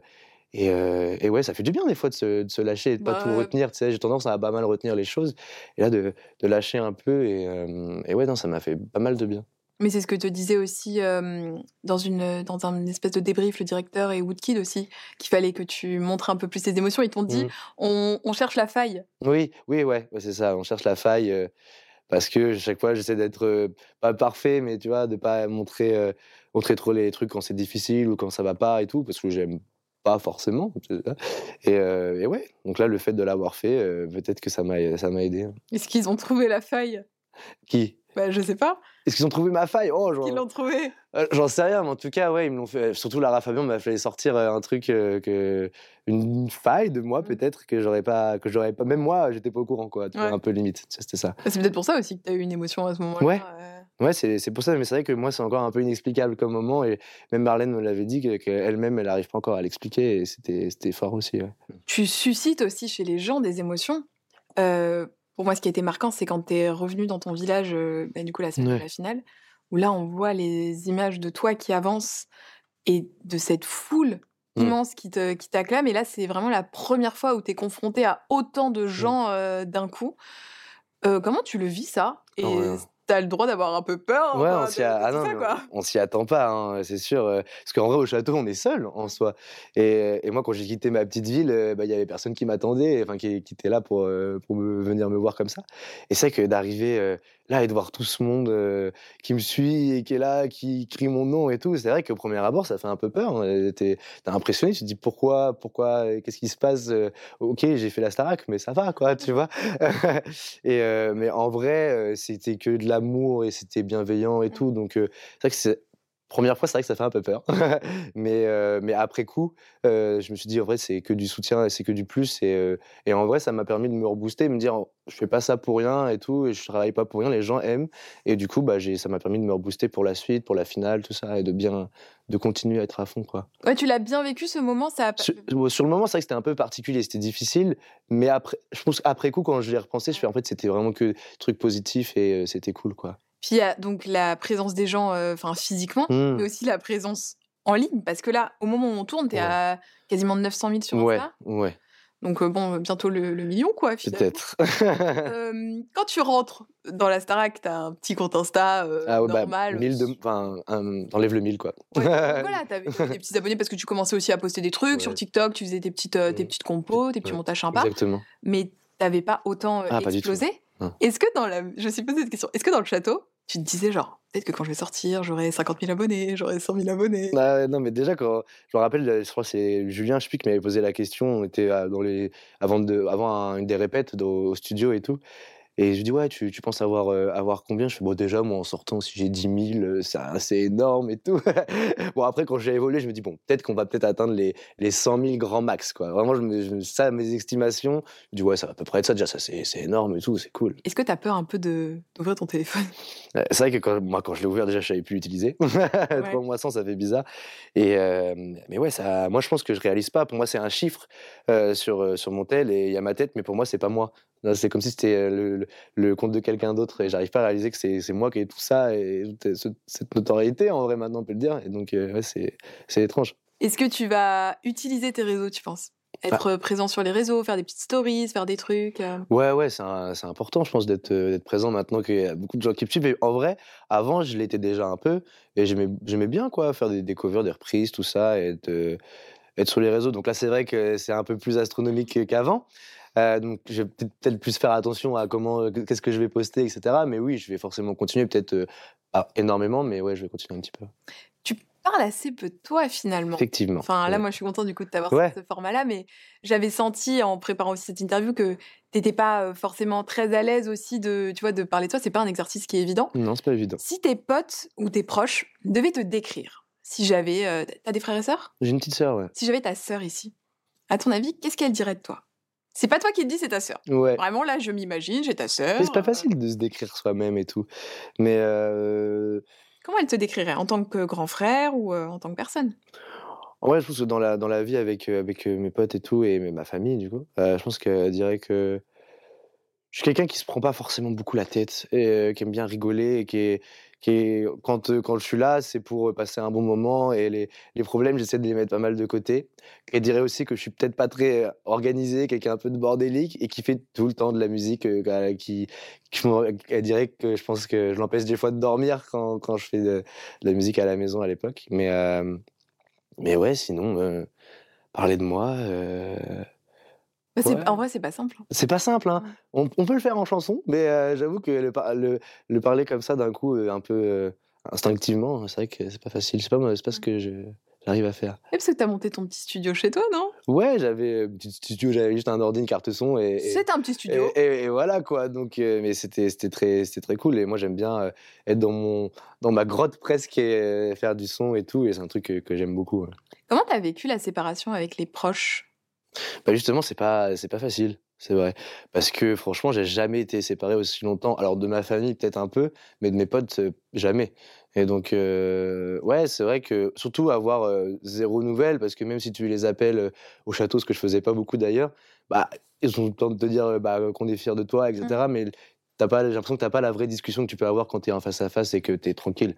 Et, euh, et ouais, ça fait du bien des fois de se, de se lâcher et de bah, pas tout retenir. Tu sais, j'ai tendance à pas mal retenir les choses. Et là, de, de lâcher un peu. Et, euh, et ouais, non, ça m'a fait pas mal de bien. Mais c'est ce que te disait aussi euh, dans, une, dans un espèce de débrief, le directeur et Woodkid aussi, qu'il fallait que tu montres un peu plus tes émotions. Ils t'ont dit, mmh. on, on cherche la faille. Oui, oui, ouais, ouais c'est ça, on cherche la faille. Euh, parce que chaque fois, j'essaie d'être euh, pas parfait, mais tu vois, de pas montrer, euh, montrer trop les trucs quand c'est difficile ou quand ça va pas et tout, parce que j'aime pas forcément. Et, euh, et ouais, donc là, le fait de l'avoir fait, euh, peut-être que ça m'a, ça m'a aidé. Est-ce qu'ils ont trouvé la faille ? Qui ? Bah, je sais pas. Est-ce qu'ils ont trouvé ma faille ? Oh, genre... Ils l'ont trouvé. Euh, j'en sais rien, mais en tout cas, ouais, ils me l'ont fait. Surtout Lara Fabian m'a fait sortir un truc, euh, que... une faille de moi, peut-être, que j'aurais pas. Que j'aurais pas... Même moi, j'étais pas au courant, quoi. Tu ouais. vois, un peu limite. C'était ça. C'est peut-être pour ça aussi que t'as eu une émotion à ce moment-là. Ouais. Euh... Ouais, c'est, c'est pour ça, mais c'est vrai que moi, c'est encore un peu inexplicable comme moment. Et même Marlène me l'avait dit, qu'elle-même, elle n'arrive pas encore à l'expliquer. Et c'était, c'était fort aussi. Ouais. Tu suscites aussi chez les gens des émotions. Euh... Pour moi, ce qui a été marquant, c'est quand t'es revenu dans ton village, euh, ben, du coup, la semaine ouais. de la finale, où là, on voit les images de toi qui avancent et de cette foule mmh. immense qui, te, qui t'acclame. Et là, c'est vraiment la première fois où t'es confronté à autant de gens mmh. euh, d'un coup. Euh, comment tu le vis, ça ? Et oh, ouais. t'as le droit d'avoir un peu peur. Ouais, hein, on, de, s'y a... de, de ah non, ça, quoi. On s'y attend pas, hein, c'est sûr. Parce qu'en vrai, au château, on est seul en soi. Et, et moi, quand j'ai quitté ma petite ville, il bah, y avait personne qui m'attendait, enfin, qui, qui était là pour, euh, pour me, venir me voir comme ça. Et c'est vrai que d'arriver euh, là et de voir tout ce monde euh, qui me suit et qui est là, qui crie mon nom et tout, c'est vrai qu'au premier abord, ça fait un peu peur. Hein. T'es, t'es impressionné, tu te dis pourquoi, pourquoi, qu'est-ce qui se passe ? Ok, j'ai fait la Starac, mais ça va, quoi, tu vois. Et, euh, mais en vrai, c'était que de l'amour et c'était bienveillant et tout. Donc, euh, c'est vrai que c'est... Première fois, c'est vrai que ça fait un peu peur. mais, euh, mais après coup, euh, je me suis dit, en vrai, c'est que du soutien et c'est que du plus. Et, euh, et en vrai, ça m'a permis de me rebooster, de me dire, oh, je fais pas ça pour rien et tout, et je travaille pas pour rien, les gens aiment. Et du coup, bah, j'ai, ça m'a permis de me rebooster pour la suite, pour la finale, tout ça, et de bien de continuer à être à fond, quoi. Ouais, tu l'as bien vécu, ce moment, ça a... Sur, sur le moment, c'est vrai que c'était un peu particulier, c'était difficile. Mais après, je pense qu'après coup, quand je l'ai repensé, je fais, en fait, c'était vraiment que des trucs positifs et euh, c'était cool, quoi. Puis il y a donc la présence des gens euh, physiquement, mmh. mais aussi la présence en ligne. Parce que là, au moment où on tourne, t'es ouais. à quasiment neuf cent mille sur ouais. Insta. Ouais. Donc euh, bon, bientôt le, le million, quoi, finalement. Peut-être. euh, quand tu rentres dans la Starac, t'as un petit compte Insta euh, ah, ouais, normal. Bah, mille de... enfin, un... T'enlèves le mille, quoi. Ouais, donc, voilà, t'avais des petits abonnés parce que tu commençais aussi à poster des trucs. Ouais. Sur TikTok, tu faisais tes petites, euh, tes petites compos, tes petits ouais. montages sympas. Exactement. Mais t'avais pas autant euh, ah, explosé. Pas du tout. Hum. Est-ce que dans la... Je me suis posé cette question. Est-ce que dans le château, tu te disais genre, peut-être que quand je vais sortir, j'aurai cinquante mille abonnés, j'aurai cent mille abonnés? ah, Non, mais déjà, quand... je me rappelle, je crois que c'est Julien, je sais plus, qui m'avait posé la question. On était dans les... avant, de... avant un... une des répètes au studio et tout. Et je lui dis, ouais, tu, tu penses avoir, euh, avoir combien ? Je fais, bon, déjà, moi, en sortant, si j'ai dix mille, ça, c'est énorme et tout. Bon, après, quand j'ai évolué, je me dis, bon, peut-être qu'on va peut-être atteindre les, les cent mille grands max, quoi. Vraiment, je me, je, ça, mes estimations, je dis, ouais, ça va à peu près être ça, déjà, ça, c'est, c'est énorme et tout, c'est cool. Est-ce que t'as peur un peu de, d'ouvrir ton téléphone ? euh, C'est vrai que quand, moi, quand je l'ai ouvert, déjà, je savais plus l'utiliser. Ouais. Trois mois sans, ça fait bizarre. Et, euh, mais ouais, ça, moi, je pense que je réalise pas. Pour moi, c'est un chiffre euh, sur, sur mon tel et il y a ma tête, mais pour moi, c'est pas moi. Non, c'est comme si c'était le, le, le compte de quelqu'un d'autre et j'arrive pas à réaliser que c'est, c'est moi qui ai tout ça et ce, cette notoriété en vrai maintenant on peut le dire et donc euh, ouais, c'est, c'est étrange. Est-ce que tu vas utiliser tes réseaux, tu penses ? Être ah. présent sur les réseaux, faire des petites stories, faire des trucs. Euh... Ouais, ouais, c'est, un, c'est important, je pense, d'être, d'être présent maintenant qu'il y a beaucoup de gens qui me suivent. Et en vrai, avant, je l'étais déjà un peu et j'aimais, j'aimais bien quoi, faire des, des covers, des reprises, tout ça, et être, euh, être sur les réseaux. Donc là, c'est vrai que c'est un peu plus astronomique qu'avant. Euh, donc je vais peut-être plus faire attention à comment, qu'est-ce que je vais poster, et cetera. Mais oui, je vais forcément continuer, peut-être euh, pas énormément, mais ouais, je vais continuer un petit peu. Tu parles assez peu de toi finalement. Effectivement. Enfin là, ouais. moi, je suis contente du coup de t'avoir ouais. ce format-là, mais j'avais senti en préparant aussi cette interview que t'étais pas forcément très à l'aise aussi de, tu vois, de parler de toi. C'est pas un exercice qui est évident. Non, c'est pas évident. Si tes potes ou tes proches devaient te décrire, si j'avais, euh, t'as des frères et sœurs ? J'ai une petite sœur, ouais. Si j'avais ta sœur ici, à ton avis, qu'est-ce qu'elle dirait de toi ? C'est pas toi qui te dis, c'est ta sœur. Ouais. Vraiment, là, je m'imagine, j'ai ta sœur. Mais c'est pas facile de se décrire soi-même et tout. Mais euh... Comment elle te décrirait ? En tant que grand frère ou en tant que personne ? En vrai, je pense que dans la, dans la vie avec, avec mes potes et tout, et ma famille, du coup, euh, je pense qu'elle dirait que je suis quelqu'un qui se prend pas forcément beaucoup la tête, et, euh, qui aime bien rigoler et qui est... Qui est, quand, euh, quand je suis là, c'est pour passer un bon moment et les, les problèmes, j'essaie de les mettre pas mal de côté. Et dirais aussi que je suis peut-être pas très organisé, quelqu'un un peu de bordélique et qui fait tout le temps de la musique. Euh, qui, qui elle dirait que je pense que je l'empêche des fois de dormir quand, quand je fais de, de la musique à la maison à l'époque. Mais, euh, mais ouais, sinon, euh, parler de moi. Euh Ouais. C'est, en vrai, c'est pas simple. C'est pas simple, hein. On, on peut le faire en chanson, mais euh, j'avoue que le, le, le parler comme ça d'un coup, euh, un peu euh, instinctivement, c'est vrai que c'est pas facile. C'est pas moi, c'est pas ce que je, j'arrive à faire. Et parce que t'as monté ton petit studio chez toi, non ? Ouais, j'avais un petit studio, j'avais juste un ordi, une carte son et. et c'est un petit studio. Et, et, et voilà quoi. Donc, euh, mais c'était, c'était très, c'était très cool. Et moi, j'aime bien euh, être dans mon, dans ma grotte presque et euh, faire du son et tout. Et c'est un truc que, que j'aime beaucoup. Ouais. Comment t'as vécu la séparation avec les proches ? Bah justement, c'est pas, c'est pas facile, c'est vrai. Parce que franchement, j'ai jamais été séparé aussi longtemps. Alors de ma famille, peut-être un peu, mais de mes potes, jamais. Et donc, euh, ouais, c'est vrai que surtout avoir euh, zéro nouvelle, parce que même si tu les appelles euh, au château, ce que je faisais pas beaucoup d'ailleurs, bah, ils ont le temps de te dire bah, qu'on est fiers de toi, et cetera. Mmh. Mais t'as pas, j'ai l'impression que t'as pas la vraie discussion que tu peux avoir quand t'es en face à face et que t'es tranquille.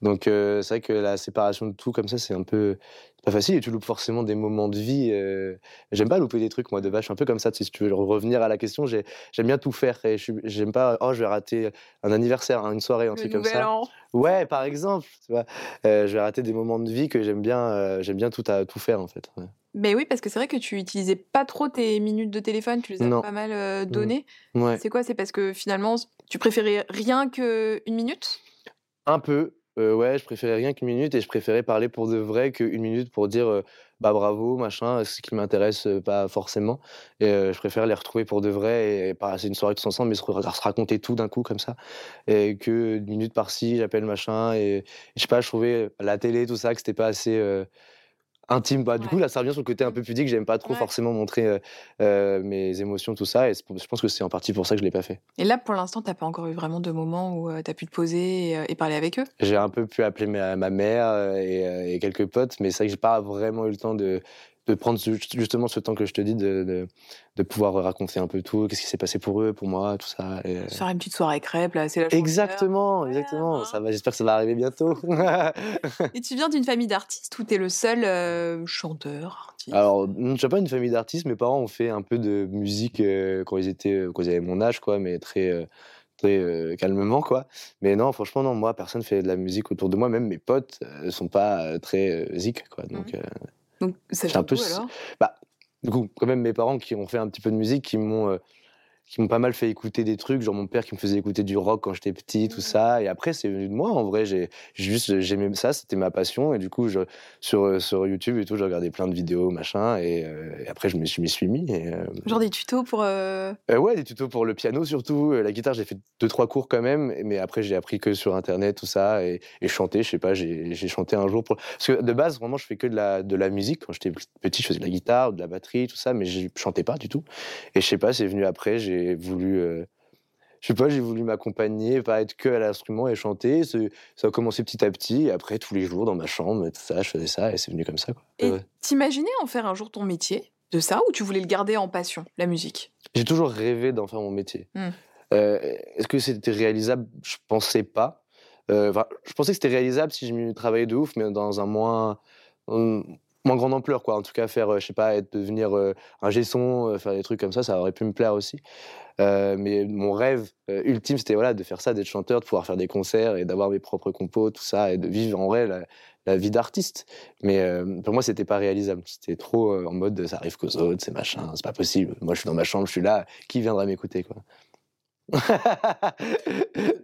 Donc euh, c'est vrai que la séparation de tout comme ça, c'est un peu c'est pas facile, et tu loupes forcément des moments de vie. Euh, j'aime pas louper des trucs, moi, de vache, un peu comme ça. Si tu veux revenir à la question, j'ai, j'aime bien tout faire, et je, j'aime pas oh je vais rater un anniversaire, une soirée, un truc comme ça. An. Ouais, par exemple, tu vois, euh, je vais rater des moments de vie que j'aime bien, euh, j'aime bien tout à tout faire en fait. Ouais. Mais oui, parce que c'est vrai que tu utilisais pas trop tes minutes de téléphone, tu les as non. pas mal euh, données. Mmh. Ouais. C'est quoi ? C'est parce que finalement, tu préférais rien qu'une minute ? Un peu, euh, ouais, je préférais rien qu'une minute, et je préférais parler pour de vrai qu'une minute pour dire euh, bah bravo, machin, ce qui m'intéresse euh, pas forcément. Et euh, je préfère les retrouver pour de vrai et, et passer une soirée tous ensemble, mais se, se raconter tout d'un coup comme ça. Et que une minute par-ci, j'appelle machin, et, et je sais pas, je trouvais la télé, tout ça, que c'était pas assez. Euh, intime, bah, ouais. Du coup là ça revient sur le côté un peu pudique, j'aime pas trop ouais. forcément montrer euh, euh, mes émotions, tout ça, et je pense que c'est en partie pour ça que je l'ai pas fait. Et là pour l'instant t'as pas encore eu vraiment de moment où euh, t'as pu te poser et, euh, et parler avec eux ? J'ai un peu pu appeler ma, ma mère et, et quelques potes, mais c'est vrai que j'ai pas vraiment eu le temps de, de prendre justement ce temps que je te dis, de, de, de pouvoir raconter un peu tout, qu'est-ce qui s'est passé pour eux, pour moi, tout ça. Et... faire une petite soirée crêpe, là, c'est la chose. Exactement, exactement. Ouais. Ça va, j'espère que ça va arriver bientôt. Et tu viens d'une famille d'artistes ou t'es le seul euh, chanteur, artiste ? Alors, je suis pas une famille d'artistes. Mes parents ont fait un peu de musique euh, quand ils étaient, quand ils avaient mon âge, quoi, mais très. Euh, Euh, calmement quoi, mais non franchement non, moi personne fait de la musique autour de moi, même mes potes euh, sont pas euh, très euh, zik quoi, donc, euh, donc ça vient un peu alors bah du coup quand même mes parents qui ont fait un petit peu de musique, qui m'ont euh, qui m'ont pas mal fait écouter des trucs, genre mon père qui me faisait écouter du rock quand j'étais petit, mmh. tout ça, et après c'est venu de moi en vrai, j'ai juste j'aimais ça, c'était ma passion, et du coup je sur sur YouTube et tout, j'ai regardé plein de vidéos machin, et, euh, et après je me suis, m'y suis mis et, euh... genre des tutos pour euh... Euh, ouais des tutos pour le piano surtout, la guitare j'ai fait deux trois cours quand même, mais après j'ai appris que sur internet tout ça, et, et chanter je sais pas, j'ai j'ai chanté un jour pour... parce que de base vraiment je fais que de la de la musique, quand j'étais petit je faisais de la guitare, de la batterie tout ça, mais je chantais pas du tout, et je sais pas c'est venu après, j'ai J'ai voulu, euh, je sais pas, j'ai voulu m'accompagner, pas être que à l'instrument et chanter. C'est, ça a commencé petit à petit. Et après, tous les jours dans ma chambre, tout ça, je faisais ça et c'est venu comme ça. Quoi. Et ouais. T'imaginais en faire un jour ton métier de ça, ou tu voulais le garder en passion, la musique ? J'ai toujours rêvé d'en faire mon métier. Mmh. Euh, est-ce que c'était réalisable ? Je pensais pas. Euh, je pensais que c'était réalisable si je travaillais de ouf, mais dans un moins. On... moins grande ampleur, quoi. En tout cas, faire, je sais pas, être, devenir euh, un G-son, euh, faire des trucs comme ça, ça aurait pu me plaire aussi. Euh, mais mon rêve euh, ultime, c'était voilà, de faire ça, d'être chanteur, de pouvoir faire des concerts et d'avoir mes propres compos, tout ça, et de vivre en vrai la, la vie d'artiste. Mais euh, pour moi, c'était pas réalisable. C'était trop euh, en mode, ça arrive qu'aux autres, c'est machin, c'est pas possible. Moi, je suis dans ma chambre, je suis là, qui viendra m'écouter, quoi.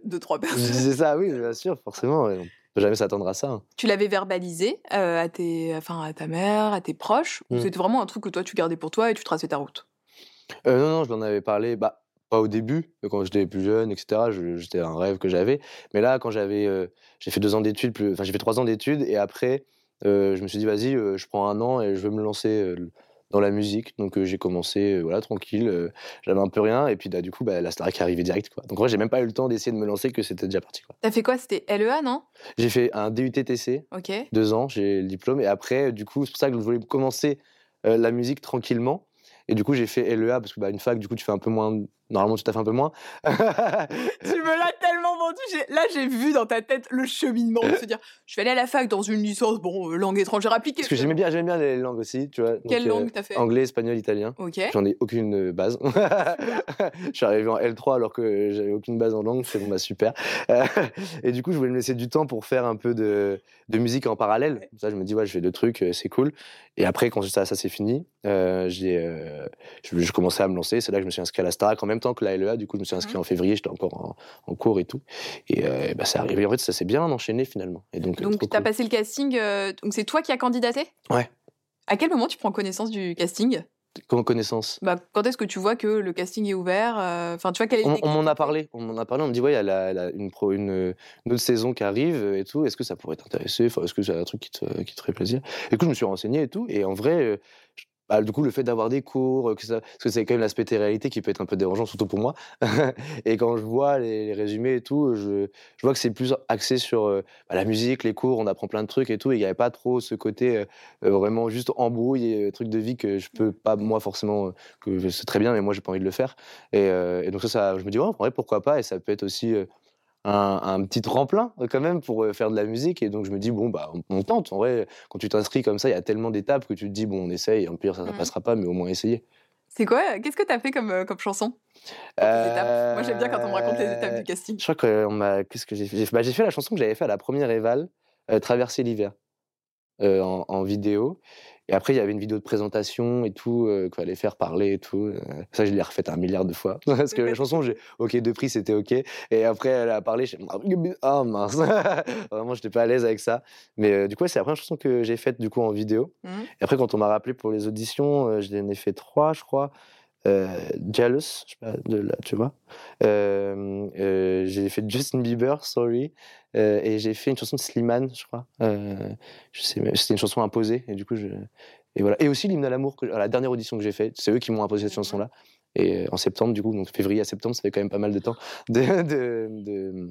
Deux, trois personnes. C'est ça, oui, bien sûr, forcément. Ouais. On peut jamais s'attendre à ça. Tu l'avais verbalisé euh, à, tes, enfin, à ta mère, à tes proches, mmh. ou c'était vraiment un truc que toi, tu gardais pour toi et tu traçais ta route ? euh, Non, non, je l'en avais parlé, bah, pas au début, quand j'étais plus jeune, et cetera. Je, j'étais un rêve que j'avais. Mais là, quand j'avais... Euh, j'ai fait deux ans d'études, plus, enfin, j'ai fait trois ans d'études, et après, euh, je me suis dit, vas-y, euh, je prends un an et je veux me lancer... Euh, dans la musique, donc euh, j'ai commencé euh, voilà tranquille, euh, j'avais un peu rien, et puis là, du coup bah, la Star qui est arrivée direct quoi. Donc moi j'ai même pas eu le temps d'essayer de me lancer que c'était déjà parti quoi. T'as fait quoi ? C'était L E A non ? J'ai fait un D U T T C, okay. deux ans, j'ai le diplôme, et après du coup c'est pour ça que je voulais commencer euh, la musique tranquillement, et du coup j'ai fait L E A parce que bah une fac du coup tu fais un peu moins, normalement tu t'as fait un peu moins. Tu me l'as tellement vendu, j'ai... là j'ai vu dans ta tête le cheminement de se dire je vais aller à la fac dans une licence bon euh, langue étrangère appliquée. Parce que j'aimais bien, j'aimais bien les langues aussi, tu vois. Donc, quelle euh, langue t'as fait ? Anglais, espagnol, italien. Ok. J'en ai aucune base. Je suis arrivé en L trois alors que j'avais aucune base en langue, c'est bon bah super. Et du coup je voulais me laisser du temps pour faire un peu de de musique en parallèle. Comme ça je me dis ouais je fais deux trucs, c'est cool. Et après quand ça ça c'est fini, euh, j'ai euh... Je, je commençais à me lancer, c'est là que je me suis inscrit à la Star en même temps que la L E A, du coup je me suis inscrit mmh. en février, j'étais encore en, en cours et tout, et, euh, et bah, ça arrive, en fait ça s'est bien enchaîné finalement. Et donc donc t'as cool. passé le casting, euh, donc c'est toi qui as candidaté ? Ouais. À quel moment tu prends connaissance du casting ? Comment connaissance ? Bah, quand est-ce que tu vois que le casting est ouvert ? Enfin, tu vois quelle est on, on m'en a parlé, on m'en a parlé, on me dit ouais, il y a la, la, une, pro, une, une autre saison qui arrive et tout. Est-ce que ça pourrait t'intéresser ? Enfin, est-ce que c'est un truc qui te, qui te ferait plaisir ? Et du coup, je me suis renseigné et tout, et en vrai, je, bah, du coup, le fait d'avoir des cours, que ça, parce que c'est quand même l'aspect réalité qui peut être un peu dérangeant, surtout pour moi. Et quand je vois les, les résumés et tout, je, je vois que c'est plus axé sur euh, bah, la musique, les cours, on apprend plein de trucs et tout. Et il n'y avait pas trop ce côté euh, vraiment juste embrouille et euh, truc de vie que je peux pas, moi, forcément, euh, que je sais très bien, mais moi, j'ai pas envie de le faire. Et, euh, et donc, ça, ça, je me dis, oh, en vrai, pourquoi pas ? Et ça peut être aussi. Euh, Un, un petit tremplin quand même pour faire de la musique, et donc je me dis bon bah on, on tente. En vrai, quand tu t'inscris comme ça, il y a tellement d'étapes que tu te dis bon, on essaye, en pire ça ne mmh. passera pas, mais au moins essayer. C'est quoi, qu'est-ce que t'as fait comme, comme chanson euh... Moi j'aime bien quand on me raconte les étapes du casting. Je crois que on m'a... qu'est-ce que j'ai fait, bah, j'ai fait la chanson que j'avais fait à la première éval, euh, Traverser l'hiver, euh, en, en vidéo. Et après, il y avait une vidéo de présentation et tout, euh, qu'il fallait faire parler et tout. Euh, ça, je l'ai refaite un milliard de fois. Parce que la chanson, j'ai OK, deux prix, c'était OK. Et après, elle a parlé, je suis... Oh mince Vraiment, je n'étais pas à l'aise avec ça. Mais euh, du coup, ouais, c'est la première chanson que j'ai faite du coup, en vidéo. Mm-hmm. Et après, quand on m'a rappelé pour les auditions, euh, je l'en ai fait trois, je crois. Euh, Jealous, je sais pas, de là, tu vois. Euh, euh, j'ai fait Justin Bieber, Sorry. Euh, et j'ai fait une chanson de Slimane, je crois. Euh, je sais, c'était une chanson imposée. Et du coup, je... et voilà. Et aussi l'hymne à l'amour, que... à la dernière audition que j'ai faite, c'est eux qui m'ont imposé cette chanson-là. Et euh, en septembre, du coup, donc février à septembre, ça fait quand même pas mal de temps de, de, de,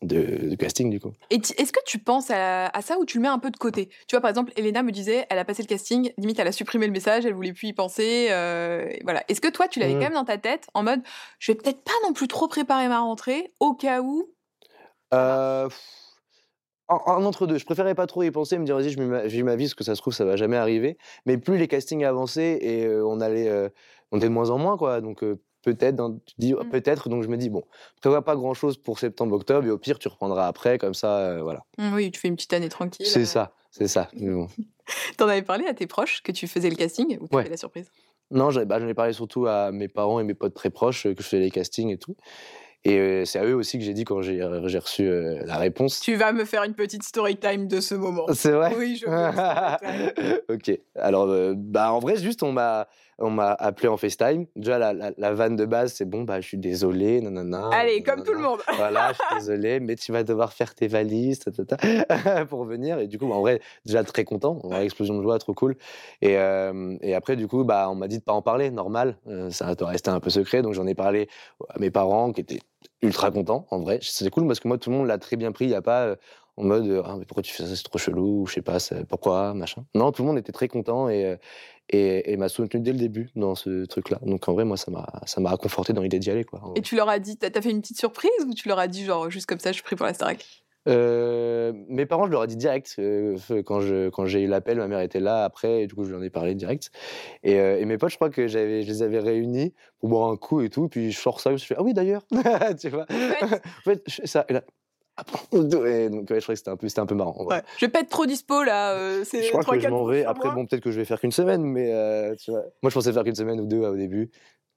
de, de casting, du coup. Et t- est-ce que tu penses à, à ça ou tu le mets un peu de côté ? Tu vois, par exemple, Héléna me disait, elle a passé le casting, limite, elle a supprimé le message, elle voulait plus y penser. Euh, voilà. Est-ce que toi, tu l'avais mmh. quand même dans ta tête, en mode, je vais peut-être pas non plus trop préparer ma rentrée, au cas où. Euh, en, en entre deux, je préférais pas trop y penser, me dire vas-y, je vis ma vie, parce que ça se trouve ça va jamais arriver. Mais plus les castings avançaient et euh, on allait, euh, on était de moins en moins quoi. Donc euh, peut-être, dans, tu dis, mm. peut-être. Donc je me dis bon, prévois pas grand chose pour septembre-octobre et au pire tu reprendras après, comme ça, euh, voilà. Mm, oui, tu fais une petite année tranquille. C'est euh... ça, c'est ça. Mais bon. T'en avais parlé à tes proches que tu faisais le casting ou t'avais ouais. la surprise ? Non, j'en ai, bah, j'en ai parlé surtout à mes parents et mes potes très proches euh, que je faisais les castings et tout. Et c'est à eux aussi que j'ai dit quand j'ai, j'ai reçu euh, la réponse. Tu vas me faire une petite story time de ce moment. C'est vrai ? Oui, je veux. Ok. Alors, euh, bah, en vrai, juste, on m'a, on m'a appelé en FaceTime. Déjà, la, la, la vanne de base, c'est bon, bah, je suis désolé, nanana. Allez, nanana, comme tout le monde. Voilà, je suis désolé, mais tu vas devoir faire tes valises ta, ta, ta, pour venir. Et du coup, bah, en vrai, déjà très content. On a l'explosion de joie, trop cool. Et, euh, et après, du coup, bah, on m'a dit de ne pas en parler, normal. Euh, ça doit rester un peu secret. Donc, j'en ai parlé à mes parents qui étaient ultra content, en vrai. C'est cool parce que moi, tout le monde l'a très bien pris. Il n'y a pas euh, en mode ah, mais pourquoi tu fais ça, c'est trop chelou, ou je sais pas, pourquoi, machin. Non, tout le monde était très content et, et, et m'a soutenu dès le début dans ce truc-là. Donc en vrai, moi, ça m'a, ça m'a conforté dans l'idée d'y aller, quoi. Et tu leur as dit, t'as, t'as fait une petite surprise ou tu leur as dit, genre, juste comme ça, je suis pris pour la Starac? Euh, mes parents, je leur ai dit direct euh, quand, je, quand j'ai eu l'appel, ma mère était là après et du coup je leur ai parlé direct et, euh, et mes potes, je crois que j'avais, je les avais réunis pour boire un coup et tout, puis je sors ça, je fais ah oui d'ailleurs tu vois en fait je fais ça et là et donc ouais, je crois que c'était un peu, c'était un peu marrant. Ouais. Ouais. Je vais pas être trop dispo là. Euh, c'est je crois trois, que je m'en vais. Après bon, peut-être que je vais faire qu'une semaine, mais euh, tu vois. Moi je pensais faire qu'une semaine ou deux là, au début.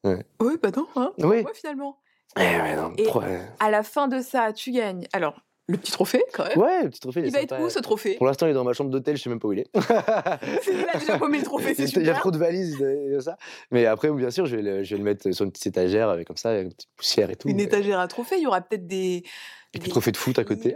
Ouais. Oui bah non. Hein. Oui. Moi finalement. Et, ouais, non, et trois, ouais. À la fin de ça, tu gagnes. Alors. Le petit trophée, quand même. Ouais, le petit trophée. Il, il va être où, ce trophée ? Pour l'instant, il est dans ma chambre d'hôtel, je sais même pas où il est. Il a déjà paumé le trophée, c'est super. Il y a trop de valises, de ça. Mais après, bien sûr, je vais le, je vais le mettre sur une petite étagère, avec comme ça, avec une petite poussière et tout. Une étagère à trophée, il y aura peut-être des... Et puis, trophée de foot à côté.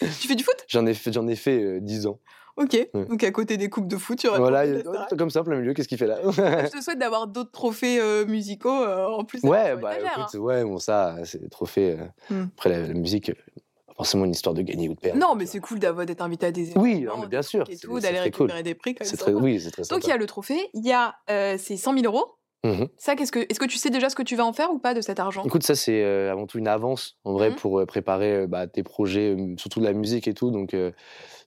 Tu fais du foot ? J'en ai fait, j'en ai fait euh, dix ans. Ok, ouais. Donc à côté des coupes de foot, tu aurais... Voilà, de... comme ça, plein milieu, qu'est-ce qu'il fait là ? Je te souhaite d'avoir d'autres trophées euh, musicaux euh, en plus. Ouais, bah écoute, hein. Ouais, bon ça, c'est des trophées... Euh, mm. Après, la, la musique, euh, forcément une histoire de gagner ou de perdre. Non, mais c'est cool d'avoir, d'être invité à des événements. Oui, non, mais bien sûr, et c'est, tout, c'est, d'aller c'est récupérer très cool. Des prix, quand même. C'est très, oui, c'est très sympa. Donc il y a le trophée, il y a euh, ces cent mille euros. Mmh. Ça, qu'est-ce que, est-ce que tu sais déjà ce que tu vas en faire ou pas de cet argent ? Écoute, ça c'est euh, avant tout une avance en vrai mmh. pour euh, préparer euh, bah, tes projets, euh, surtout de la musique et tout. Donc, euh,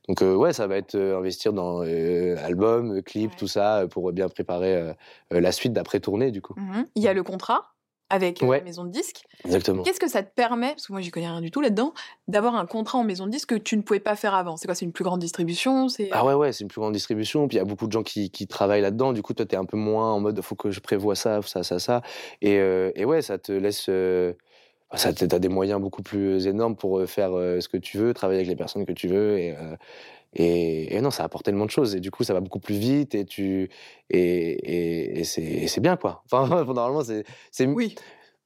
donc euh, ouais, ça va être euh, investir dans euh, album, clip, ouais. tout ça pour euh, bien préparer euh, euh, la suite d'après tournée du coup. Mmh. Il y a le contrat avec ouais. la maison de disques. Exactement. Qu'est-ce que ça te permet, parce que moi j'y connais rien du tout là-dedans, d'avoir un contrat en maison de disques que tu ne pouvais pas faire avant ? C'est quoi, c'est une plus grande distribution ? C'est... Ah ouais, ouais, c'est une plus grande distribution, puis il y a beaucoup de gens qui, qui travaillent là-dedans, du coup toi t'es un peu moins en mode, faut que je prévoie ça, ça, ça, ça, et, euh, et ouais, ça te laisse... Euh... Ça, t'as des moyens beaucoup plus énormes pour faire euh, ce que tu veux, travailler avec les personnes que tu veux, et, euh, et, et non, ça apporte tellement de choses, et du coup, ça va beaucoup plus vite, et tu, et, et, et, c'est, et c'est bien, quoi. Enfin, normalement, c'est, c'est, oui.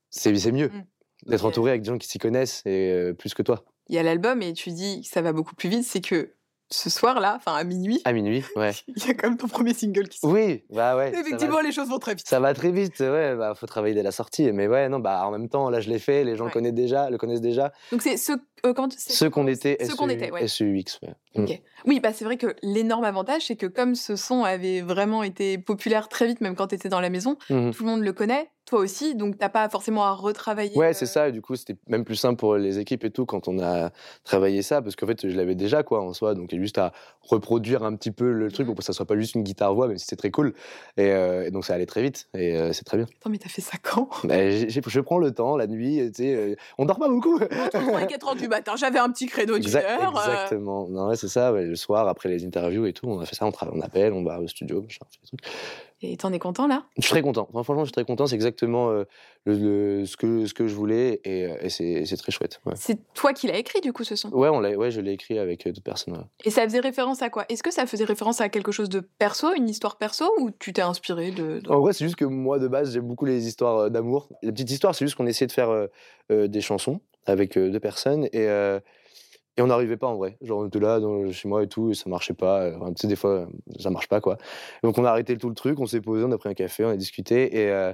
c'est, c'est mieux mmh. d'être entouré avec des gens qui s'y connaissent, et euh, plus que toi. Il y a l'album, et tu dis que ça va beaucoup plus vite, c'est que ce soir-là, enfin à minuit. À minuit, ouais. Il y a quand même ton premier single qui sort. Oui, bah ouais. Effectivement, va... les choses vont très vite. Ça va très vite, ouais. Bah, faut travailler dès la sortie, mais ouais, non, bah en même temps, là, je l'ai fait, les gens ouais. connaissent déjà, le connaissent déjà. Donc c'est ce, euh, comment tu... c'est ce qu'on était, ce qu'on était, ouais. S U X. Ouais. Ok. Mmh. Oui, bah c'est vrai que l'énorme avantage, c'est que comme ce son avait vraiment été populaire très vite, même quand t'étais dans la maison, mmh. tout le monde le connaît. Toi aussi, donc t'as pas forcément à retravailler. Ouais, euh... c'est ça. Et du coup, c'était même plus simple pour les équipes et tout quand on a travaillé ça, parce qu'en fait, je l'avais déjà quoi en soi. Donc, il y a juste à reproduire un petit peu le truc pour que ça soit pas juste une guitare voix, même si c'était très cool. Et, euh, et donc, ça allait très vite. Et euh, c'est très bien. Attends, mais t'as fait ça quand ? Bah, j'ai, j'ai, je prends le temps la nuit. Tu sais, euh, on dort pas beaucoup. Entre quatre heures du matin, j'avais un petit créneau d'une heure. Exactement. Euh... Non, ouais, c'est ça. Ouais, le soir, après les interviews et tout, on a fait ça. On, tra- on appelle, on va au studio, machin, tout truc. Et t'en es content, là ? Je suis très content. Enfin, franchement, je suis très content. C'est exactement euh, le, le, ce, que, ce que je voulais et, et, c'est, et c'est très chouette. Ouais. C'est toi qui l'as écrit, du coup, ce son ? Ouais, on l'a, ouais je l'ai écrit avec euh, d'autres personnes. Ouais. Et ça faisait référence à quoi ? Est-ce que ça faisait référence à quelque chose de perso, une histoire perso, ou tu t'es inspiré de, de... En vrai, c'est juste que moi, de base, j'aime beaucoup les histoires euh, d'amour. La petite histoire, c'est juste qu'on essayait de faire euh, euh, des chansons avec euh, deux personnes et... Euh, Et on n'arrivait pas en vrai. Genre, on était là dans, chez moi et tout, et ça marchait pas. Enfin, tu sais, des fois, ça marche pas, quoi. Donc, on a arrêté tout le truc, on s'est posé, on a pris un café, on a discuté. Et, euh,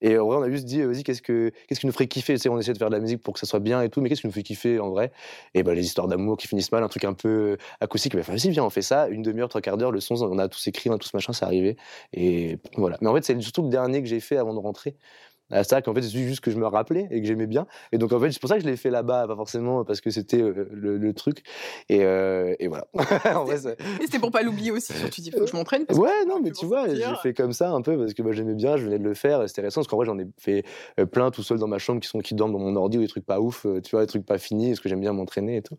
et en vrai, on a juste dit, vas-y, qu'est-ce, que, qu'est-ce qui nous ferait kiffer ? Tu sais, on essayait de faire de la musique pour que ça soit bien et tout, mais qu'est-ce qui nous fait kiffer en vrai ? Et ben, les histoires d'amour qui finissent mal, un truc un peu acoustique. Ben, enfin, vas-y, viens, on fait ça. Une demi-heure, trois quarts d'heure, le son, on a tous écrit, on a tous machin, c'est arrivé. Et voilà. Mais en fait, c'est surtout le dernier que j'ai fait avant de rentrer. C'est-à-dire qu'en fait, c'est juste que je me rappelais et que j'aimais bien. Et donc, en fait, c'est pour ça que je l'ai fait là-bas, pas forcément parce que c'était euh, le, le truc. Et, euh, et voilà. En vrai, c'est... Et c'était pour pas l'oublier aussi. Tu dis, il faut que je m'entraîne. Parce ouais, que non, mais tu vois, sortir. J'ai fait comme ça un peu parce que bah, j'aimais bien, je venais de le faire. C'était récent parce qu'en vrai, j'en ai fait plein tout seul dans ma chambre qui, sont, qui dorment dans mon ordi ou des trucs pas ouf, tu vois, des trucs pas finis parce que j'aime bien m'entraîner et tout.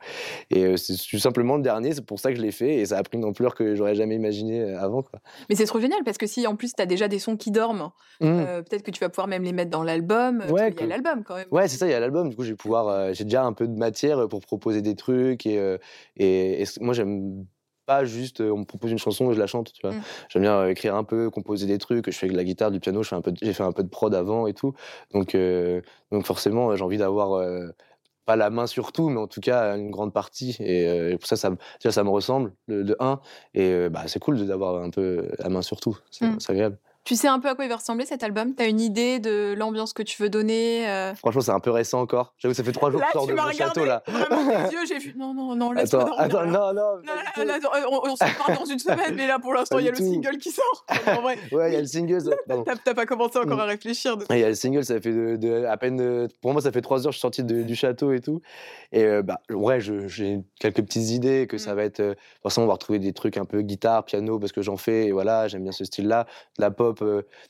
Et euh, c'est tout simplement le dernier, c'est pour ça que je l'ai fait et ça a pris une ampleur que j'aurais jamais imaginé avant, quoi. Mais c'est trop génial parce que si en plus, t'as déjà des sons qui dorment, mmh. euh, peut-être que tu vas pouvoir même les mettre dans l'album, ouais, il que... y a l'album quand même. Ouais, c'est ça, il y a l'album, du coup, je vais pouvoir, euh, j'ai déjà un peu de matière pour proposer des trucs, et, euh, et, et moi, j'aime pas juste, euh, on me propose une chanson et je la chante, tu vois. Mm. J'aime bien euh, écrire un peu, composer des trucs, je fais de la guitare, du piano, je fais un peu de, j'ai fait un peu de prod avant et tout, donc, euh, donc forcément, j'ai envie d'avoir... Euh, pas la main sur tout, mais en tout cas une grande partie. Et, euh, et pour ça, ça, ça, ça me ressemble, le, de un. Et euh, bah, c'est cool d'avoir un peu la main sur tout. C'est, mm. c'est agréable. Tu sais un peu à quoi il va ressembler cet album ? T'as une idée de l'ambiance que tu veux donner euh... Franchement, c'est un peu récent encore. J'avoue, ça fait trois jours que je sors de mon château là. Vraiment, mes yeux, j'ai vu. Non, non, non, laisse-moi dormir. Attends, non, non. non là, là, on on se parle dans une semaine, mais là pour l'instant, il y a le single qui sort. En vrai. Ouais, il y a le single. T'as, t'as pas commencé encore à réfléchir. Il y a le single, ça fait de, de, à peine. De, pour moi, ça fait trois heures que je suis sorti de, du château et tout. Et euh, bah, ouais, je, j'ai quelques petites idées que ça va être. Euh, forcément, on va retrouver des trucs un peu guitare, piano, parce que j'en fais. Et voilà, j'aime bien ce style-là, de la pop.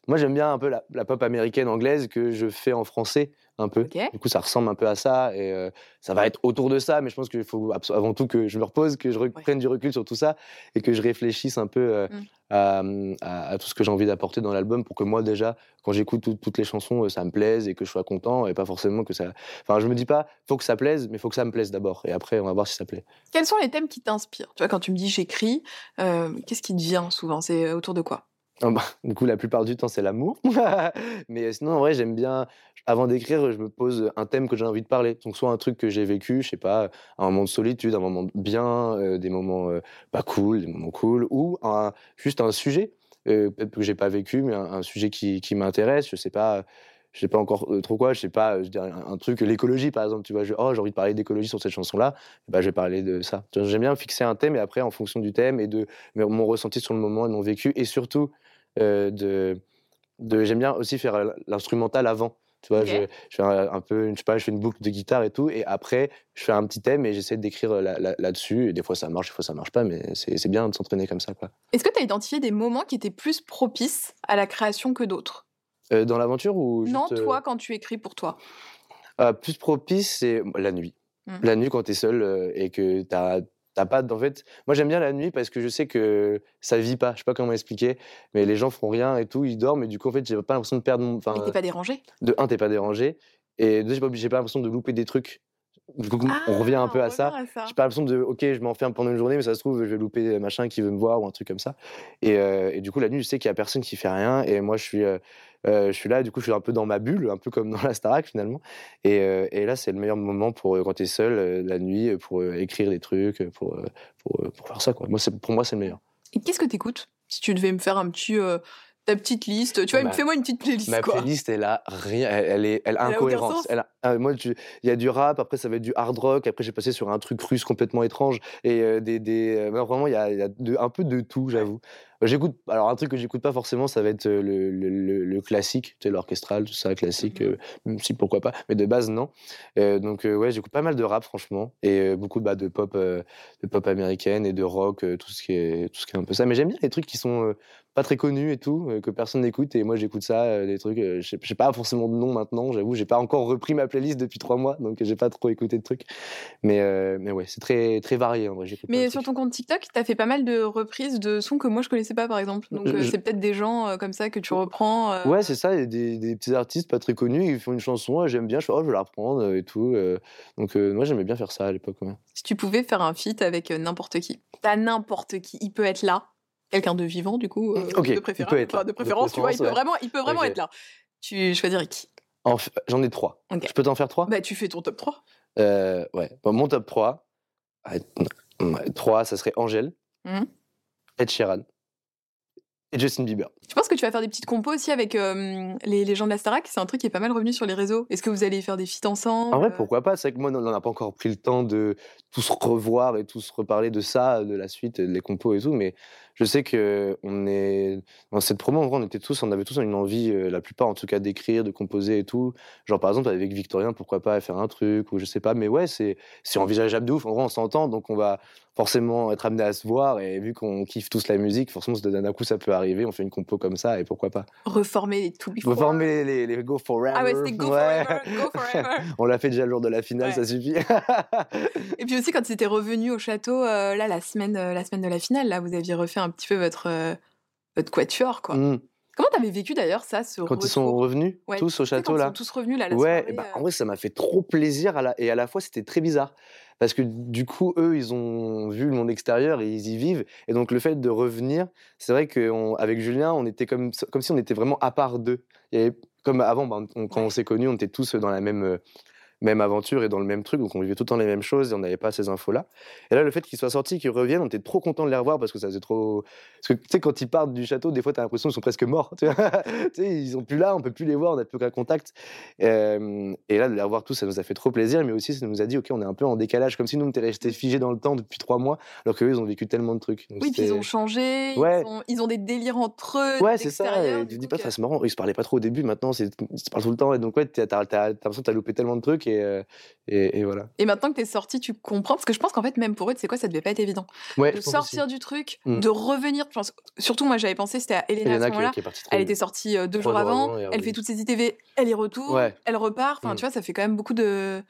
Moi, j'aime bien un peu la, la pop américaine anglaise que je fais en français un peu. Okay. Du coup, ça ressemble un peu à ça et euh, ça va être autour de ça. Mais je pense qu'il faut avant tout que je me repose, que je ouais. prenne du recul sur tout ça et que je réfléchisse un peu euh, mm. à, à, à tout ce que j'ai envie d'apporter dans l'album pour que moi déjà, quand j'écoute tout, toutes les chansons, ça me plaise et que je sois content et pas forcément que ça. Enfin, je me dis pas faut que ça plaise, mais faut que ça me plaise d'abord et après on va voir si ça plaît. Quels sont les thèmes qui t'inspirent ? Tu vois, quand tu me dis j'écris, euh, qu'est-ce qui te vient souvent ? C'est autour de quoi ? Oh bah, du coup, la plupart du temps, c'est l'amour. Mais sinon, en vrai, j'aime bien... Avant d'écrire, je me pose un thème que j'ai envie de parler. Donc, soit un truc que j'ai vécu, je sais pas, un moment de solitude, un moment bien, euh, des moments euh, pas cool, des moments cool, ou un, juste un sujet, euh, peut-être que j'ai pas vécu, mais un, un sujet qui, qui m'intéresse, je sais pas... je sais pas encore trop quoi, je sais pas, je dirais un truc, l'écologie par exemple, tu vois, je, oh, j'ai envie de parler d'écologie sur cette chanson-là, bah, je vais parler de ça. J'aime bien fixer un thème et après, en fonction du thème et de mon ressenti sur le moment et mon vécu, et surtout, euh, de, de, j'aime bien aussi faire l'instrumental avant. Tu vois, okay. je, je fais un, un peu, je sais pas, je fais une boucle de guitare et tout, et après, je fais un petit thème et j'essaie d'écrire là, là, là-dessus. Et des fois, ça marche, des fois, ça marche pas, mais c'est, c'est bien de s'entraîner comme ça, quoi. Est-ce que tu as identifié des moments qui étaient plus propices à la création que d'autres ? Euh, dans l'aventure ou juste, non, toi, euh... quand tu écris pour toi euh, plus propice, c'est la nuit. Mmh. La nuit, quand t'es seul euh, et que t'as, t'as pas... En fait, moi, j'aime bien la nuit parce que je sais que ça vit pas. Je sais pas comment expliquer, mais les gens font rien et tout, ils dorment. Et du coup, en fait, j'ai pas l'impression de perdre mon... Enfin, mais t'es pas dérangé. De un, t'es pas dérangé. Et de deux, j'ai pas, j'ai pas l'impression de louper des trucs. Du coup, ah, on revient un peu à ça. à ça. J'ai pas l'impression de, ok, je m'enferme pendant une journée, mais ça se trouve, je vais louper machin qui veut me voir ou un truc comme ça. Et, euh, et du coup, la nuit, je sais qu'il y a personne qui fait rien. Et moi, je suis, euh, je suis là, du coup, je suis un peu dans ma bulle, un peu comme dans la Starac finalement. Et, euh, et là, c'est le meilleur moment pour, quand t'es seul, euh, la nuit, pour euh, écrire des trucs, pour, euh, pour, euh, pour faire ça, quoi. Moi, c'est, pour moi, c'est le meilleur. Et qu'est-ce que t'écoutes ? Si tu devais me faire un petit. Euh... Ta petite liste, tu vois, ma, fais-moi une petite playlist. Ma quoi. playlist, elle a rien, elle, elle est, elle a incohérence. Elle a, moi, il y a du rap, après ça va être du hard rock, après j'ai passé sur un truc russe complètement étrange et euh, des, des, euh, vraiment il y a, y a de, un peu de tout, j'avoue. J'écoute, alors un truc que j'écoute pas forcément, ça va être le, le, le, le classique, tu sais, l'orchestral, tout ça, classique, mm-hmm. euh, même si pourquoi pas, mais de base non. Euh, donc euh, ouais, j'écoute pas mal de rap franchement et euh, beaucoup bah, de pop, euh, de pop américaine et de rock, euh, tout ce qui est, tout ce qui est un peu ça. Mais j'aime bien les trucs qui sont euh, pas très connus et tout, euh, que personne n'écoute et moi j'écoute ça, euh, des trucs, euh, j'ai, j'ai pas forcément de nom maintenant, j'avoue, j'ai pas encore repris ma playlist depuis trois mois, donc j'ai pas trop écouté de trucs. Mais euh, mais ouais, c'est très très varié en vrai. Mais sur trucs. Ton compte TikTok, t'as fait pas mal de reprises de sons que moi je connais. C'est pas par exemple, donc je, euh, c'est peut-être des gens euh, comme ça que tu reprends. Euh... Ouais, c'est ça, des, des petits artistes pas très connus, ils font une chanson, euh, j'aime bien, je fais oh je vais la reprendre euh, et tout. Euh, donc euh, moi j'aimais bien faire ça à l'époque. Ouais. Si tu pouvais faire un feat avec euh, n'importe qui, t'as n'importe qui, il peut être là, quelqu'un de vivant du coup, euh, okay, de préférence, il peut être là. Enfin, de préférence, de préférence, tu vois, ouais. il peut vraiment, il peut vraiment okay. être là. Tu choisirais qui ? F... J'en ai trois. Okay. Je peux t'en faire trois ? Bah tu fais ton top trois. Euh, ouais, bon, mon top trois, trois, ça serait Angèle, mmh. Ed Sheeran. Et Justin Bieber. Je pense que tu vas faire des petites compos aussi avec euh, les, les gens de la Starac. C'est un truc qui est pas mal revenu sur les réseaux. Est-ce que vous allez faire des feats ensemble ? En vrai, pourquoi pas ? C'est vrai que moi, on n'a pas encore pris le temps de tous revoir et tous reparler de ça, de la suite, des compos et tout. Mais je sais que on est dans cette promo, en vrai, on était tous, on avait tous une envie, la plupart en tout cas, d'écrire, de composer et tout. Genre par exemple avec Victorien, pourquoi pas faire un truc ou je sais pas. Mais ouais, c'est c'est envisageable de ouf. En vrai, on s'entend, donc on va forcément être amené à se voir et vu qu'on kiffe tous la musique, forcément d'un coup ça peut arriver, on fait une compo comme ça et pourquoi pas. Reformer les To Be Forever. Reformer les, les, les Go Forever. Ah ouais, c'était Go ouais. Forever, Go Forever. On l'a fait déjà le jour de la finale, ouais. Ça suffit. Et puis aussi quand c'était revenu au château, euh, là la semaine, euh, la semaine de la finale, là vous aviez refait un petit peu votre, euh, votre quatuor quoi. Mm. Comment t'avais vécu d'ailleurs ça, ce quand ils sont revenus ouais, tous au château quand là. Ils sont tous revenus là. La ouais, soirée, et bah, euh... en vrai ça m'a fait trop plaisir à la... et à la fois c'était très bizarre. Parce que du coup, eux, ils ont vu le monde extérieur et ils y vivent. Et donc, le fait de revenir, c'est vrai qu'avec Julien, on était comme, comme si on était vraiment à part d'eux. Et comme avant, ben, on, quand on s'est connus, on était tous dans la même, même aventure et dans le même truc. Donc, on vivait tout le temps les mêmes choses et on n'avait pas ces infos-là. Et là, le fait qu'ils soient sortis, qu'ils reviennent, on était trop contents de les revoir parce que ça faisait trop... Parce que, tu sais, quand ils partent du château, des fois, t'as l'impression qu'ils sont presque morts. Tu sais, ils sont plus là, on peut plus les voir, on n'a plus qu'un contact. Euh, et là, de les revoir tous, ça nous a fait trop plaisir, mais aussi, ça nous a dit, OK, on est un peu en décalage, comme si nous, on était restés figés dans le temps depuis trois mois, alors qu'eux, ils ont vécu tellement de trucs. Donc, oui, puis ils ont changé, ouais. ils, ont, ils ont des délires entre eux. Ouais, c'est ça. Et tu dis pas, que... c'est marrant, ils se parlaient pas trop au début, maintenant, c'est... ils se parlent tout le temps. Et donc, ouais, t'as, t'as, t'as l'impression que t'as loupé tellement de trucs, et, euh, et, et voilà. Et maintenant que t'es sorti, tu comprends, parce que je pense qu'en fait, même pour eux, tu sais quoi, ça devait pas être évident. Ouais, de sortir aussi. Du truc, mmh. de revenir. Pense, surtout moi j'avais pensé c'était à Héléna, Héléna à ce moment-là qui, qui elle était sortie euh, deux jours avant, avant elle oui. fait toutes ses I T V, elle y retourne, ouais. elle repart, enfin mm. tu vois ça fait quand même beaucoup de...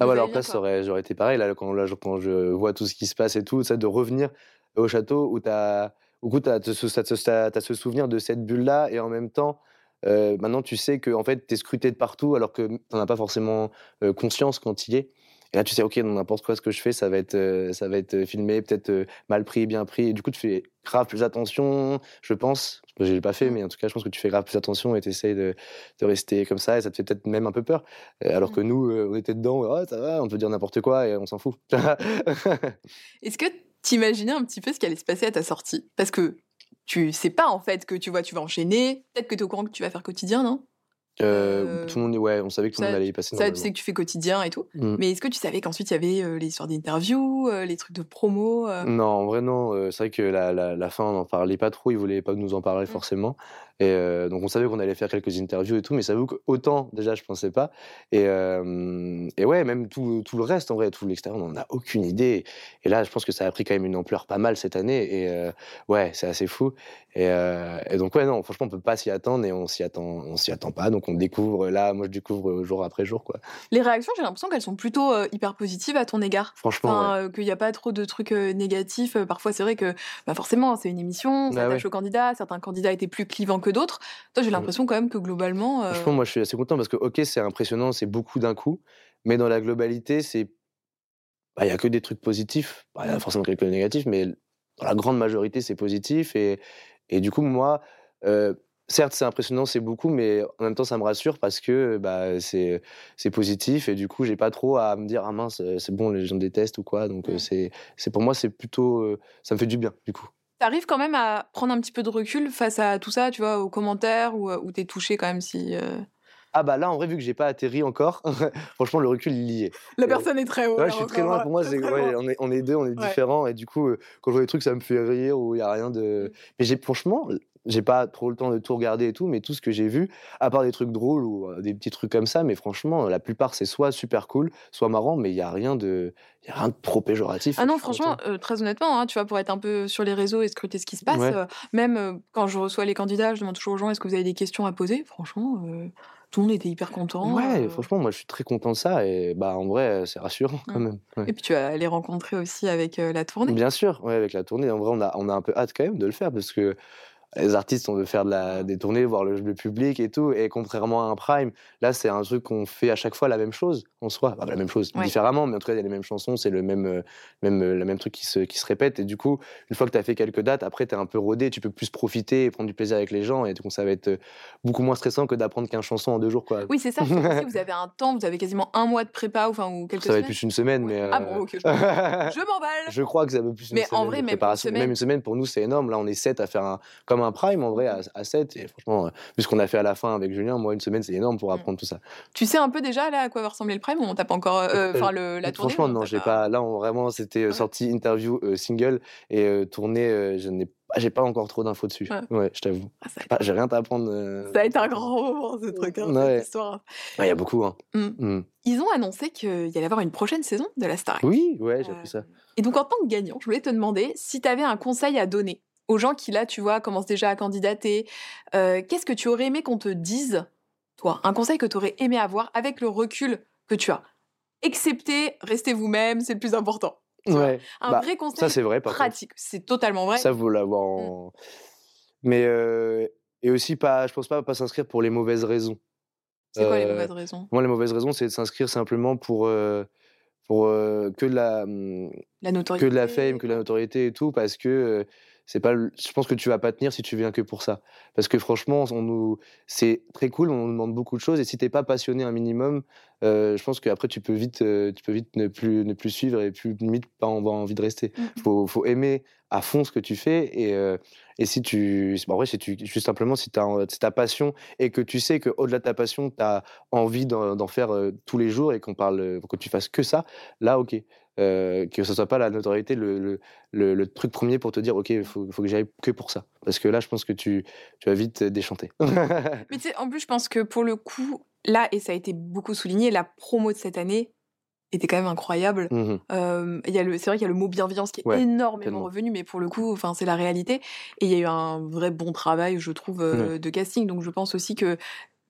Ah ouais, alors après ça aurait, j'aurais été pareil là quand, là quand je vois tout ce qui se passe et tout ça, de revenir au château où t'as, où t'as, t'as, t'as, t'as, t'as, t'as ce souvenir de cette bulle là et en même temps euh, maintenant tu sais que en fait t'es scruté de partout alors que t'en as pas forcément euh, conscience quand il est. Et là, tu sais, OK, dans n'importe quoi, ce que je fais, ça va être, euh, ça va être filmé, peut-être euh, mal pris, bien pris. Et du coup, tu fais grave plus attention, je pense. Je ne l'ai pas fait, mais en tout cas, je pense que tu fais grave plus attention et tu essayes de, de rester comme ça. Et ça te fait peut-être même un peu peur. Euh, alors que nous, euh, on était dedans, oh, ça va, on peut dire n'importe quoi et on s'en fout. Est-ce que tu imaginais un petit peu ce qui allait se passer à ta sortie ? Parce que tu ne sais pas, en fait, que tu vois, tu vas enchaîner. Peut-être que tu es au courant que tu vas faire quotidien, non ? Euh, euh, tout le monde, ouais, on savait que tout le monde allait y passer. Ça, tu sais que tu fais quotidien et tout. Mm. Mais est-ce que tu savais qu'ensuite il y avait euh, les histoires d'interviews, euh, les trucs de promo euh... Non, en vrai non. Euh, c'est vrai que la, la, la fin, on n'en parlait pas trop. Ils voulaient pas nous en parler mm. forcément. Et euh, donc on savait qu'on allait faire quelques interviews et tout. Mais ça vaut qu'autant déjà, je pensais pas. Et, euh, et ouais, même tout, tout le reste, en vrai, tout l'extérieur, on n'en a aucune idée. Et là, je pense que ça a pris quand même une ampleur pas mal cette année. Et euh, ouais, c'est assez fou. Et, euh, et donc ouais, non, franchement, on peut pas s'y attendre et on s'y attend, on s'y attend pas. Donc on découvre là, moi je découvre jour après jour quoi. Les réactions, j'ai l'impression qu'elles sont plutôt euh, hyper positives à ton égard. Franchement, enfin, ouais. euh, qu'il n'y a pas trop de trucs euh, négatifs. Parfois, c'est vrai que bah, forcément, c'est une émission, on ah s'attache ouais. aux candidats. Certains candidats étaient plus clivants que d'autres. Toi, j'ai l'impression quand même que globalement. Euh... Franchement, moi je suis assez content parce que ok, c'est impressionnant, c'est beaucoup d'un coup, mais dans la globalité, c'est bah, y a que des trucs positifs. Bah, y a forcément quelques négatifs, mais dans la grande majorité, c'est positif. Et, et du coup, moi, euh, certes, c'est impressionnant, c'est beaucoup, mais en même temps, ça me rassure parce que bah, c'est, c'est positif. Et du coup, j'ai pas trop à me dire « Ah mince, c'est bon, les gens détestent ou quoi ». Donc, ouais. c'est, c'est, pour moi, c'est plutôt, euh, ça me fait du bien, du coup. T'arrives quand même à prendre un petit peu de recul face à tout ça, tu vois, aux commentaires, ou, ou t'es touché quand même si... Euh... Ah bah là, en vrai, vu que j'ai pas atterri encore, franchement, le recul, il y est. La personne euh, est très haut. Ouais, je suis très loin. Pour moi, c'est, ouais, on, est, on est deux, on est ouais. différents. Et du coup, euh, quand je vois des trucs, ça me fait rire ou il n'y a rien de... Mais j'ai, franchement, j'ai pas trop le temps de tout regarder et tout, mais tout ce que j'ai vu, à part des trucs drôles ou euh, des petits trucs comme ça, mais franchement, la plupart, c'est soit super cool, soit marrant, mais il n'y a rien de... Il n'y a rien de trop péjoratif. Ah non, franchement, euh, très honnêtement, hein, tu vois, pour être un peu sur les réseaux et scruter ce qui se passe, ouais. euh, même euh, quand je reçois les candidats, je demande toujours aux gens, est-ce que vous avez des questions à poser ? Franchement, euh, tout le monde était hyper content. Ouais, euh... franchement, moi, je suis très content de ça. Et bah, en vrai, c'est rassurant ouais. quand même. Ouais. Et puis, tu vas les rencontrer aussi avec euh, la tournée. Bien sûr, ouais, avec la tournée. En vrai, on a, on a un peu hâte quand même de le faire parce que les artistes, on veut faire de la, des tournées, voir le, le public et tout. Et contrairement à un Prime, là, c'est un truc qu'on fait à chaque fois la même chose, en soi. Enfin, la même chose, ouais. différemment, mais en tout cas, il y a les mêmes chansons, c'est le même, même, le même truc qui se, qui se répète. Et du coup, une fois que tu as fait quelques dates, après, tu es un peu rodé, tu peux plus profiter et prendre du plaisir avec les gens. Et donc, ça va être beaucoup moins stressant que d'apprendre quinze chansons en deux jours, quoi. Oui, c'est ça. Aussi, vous avez un temps, vous avez quasiment un mois de prépa, enfin, ou quelques ça semaines. Ça va être plus une semaine, ouais. mais... Euh... Ah bon, ok, je m'emballe. je m'emballe. Je crois que ça va plus une mais semaine en vrai, de préparation. Même une semaine... même une semaine, pour nous, c'est énorme. Là, on est sept à faire un... Comme un Prime en vrai à sept et franchement vu ce qu'on a fait à la fin avec Julien, moi une semaine c'est énorme pour apprendre mmh. tout ça. Tu sais un peu déjà là à quoi va ressembler le Prime ou on t'a pas encore enfin euh, la tournée? Franchement non, j'ai pas... pas là on, vraiment c'était ouais. sorti interview euh, single et euh, tournée euh, je n'ai Ah, j'ai pas encore trop d'infos dessus, ouais, ouais je t'avoue. Ah, j'ai, pas, j'ai rien à apprendre. Euh... Ça va être un grand moment, ce truc, hein, ouais. cette histoire. Il ouais, y a beaucoup. Hein. Mm. Mm. Ils ont annoncé qu'il y allait avoir une prochaine saison de la Star Academy. Oui, ouais, j'ai euh... appris ça. Et donc, en tant que gagnant, je voulais te demander si tu avais un conseil à donner aux gens qui, là, tu vois, commencent déjà à candidater. Euh, qu'est-ce que tu aurais aimé qu'on te dise, toi ? Un conseil que tu aurais aimé avoir avec le recul que tu as. Excepté, restez vous-même, c'est le plus important. Ouais, un bah, vrai conseil ça, c'est vrai, pratique, contre. C'est totalement vrai. Ça, vous l'avoir en... Mm. Mais, euh, et aussi, pas, je pense pas, pas s'inscrire pour les mauvaises raisons. C'est euh, quoi les mauvaises raisons ? Moi, les mauvaises raisons, c'est de s'inscrire simplement pour, euh, pour euh, que, de la, la notoriété, que de la fame, que de la notoriété et tout, parce que... Euh, c'est pas, je pense que tu vas pas tenir si tu viens que pour ça. Parce que franchement, on nous, c'est très cool, on nous demande beaucoup de choses et si t'es pas passionné un minimum, euh, je pense qu'après tu peux vite, euh, tu peux vite ne plus, ne plus suivre et plus limite pas avoir envie de rester. Mmh. Faut, faut aimer à fond ce que tu fais et, euh, et si tu, en vrai, si tu, juste simplement si t'as, c'est ta passion et que tu sais que au-delà de ta passion, t'as envie d'en, d'en faire euh, tous les jours et qu'on parle, euh, que tu fasses que ça, là, ok. Euh, que ce soit pas la notoriété le, le, le, le truc premier pour te dire ok il faut, faut que j'aille que pour ça parce que là je pense que tu, tu vas vite déchanter. Mais tu sais en plus je pense que pour le coup là et ça a été beaucoup souligné la promo de cette année était quand même incroyable. Mm-hmm. Euh, y a le, c'est vrai qu'il y a le mot bienveillance qui est ouais, énormément tellement. Revenu, mais pour le coup, c'est la réalité. Et il y a eu un vrai bon travail, je trouve, euh, mm. de casting. Donc je pense aussi que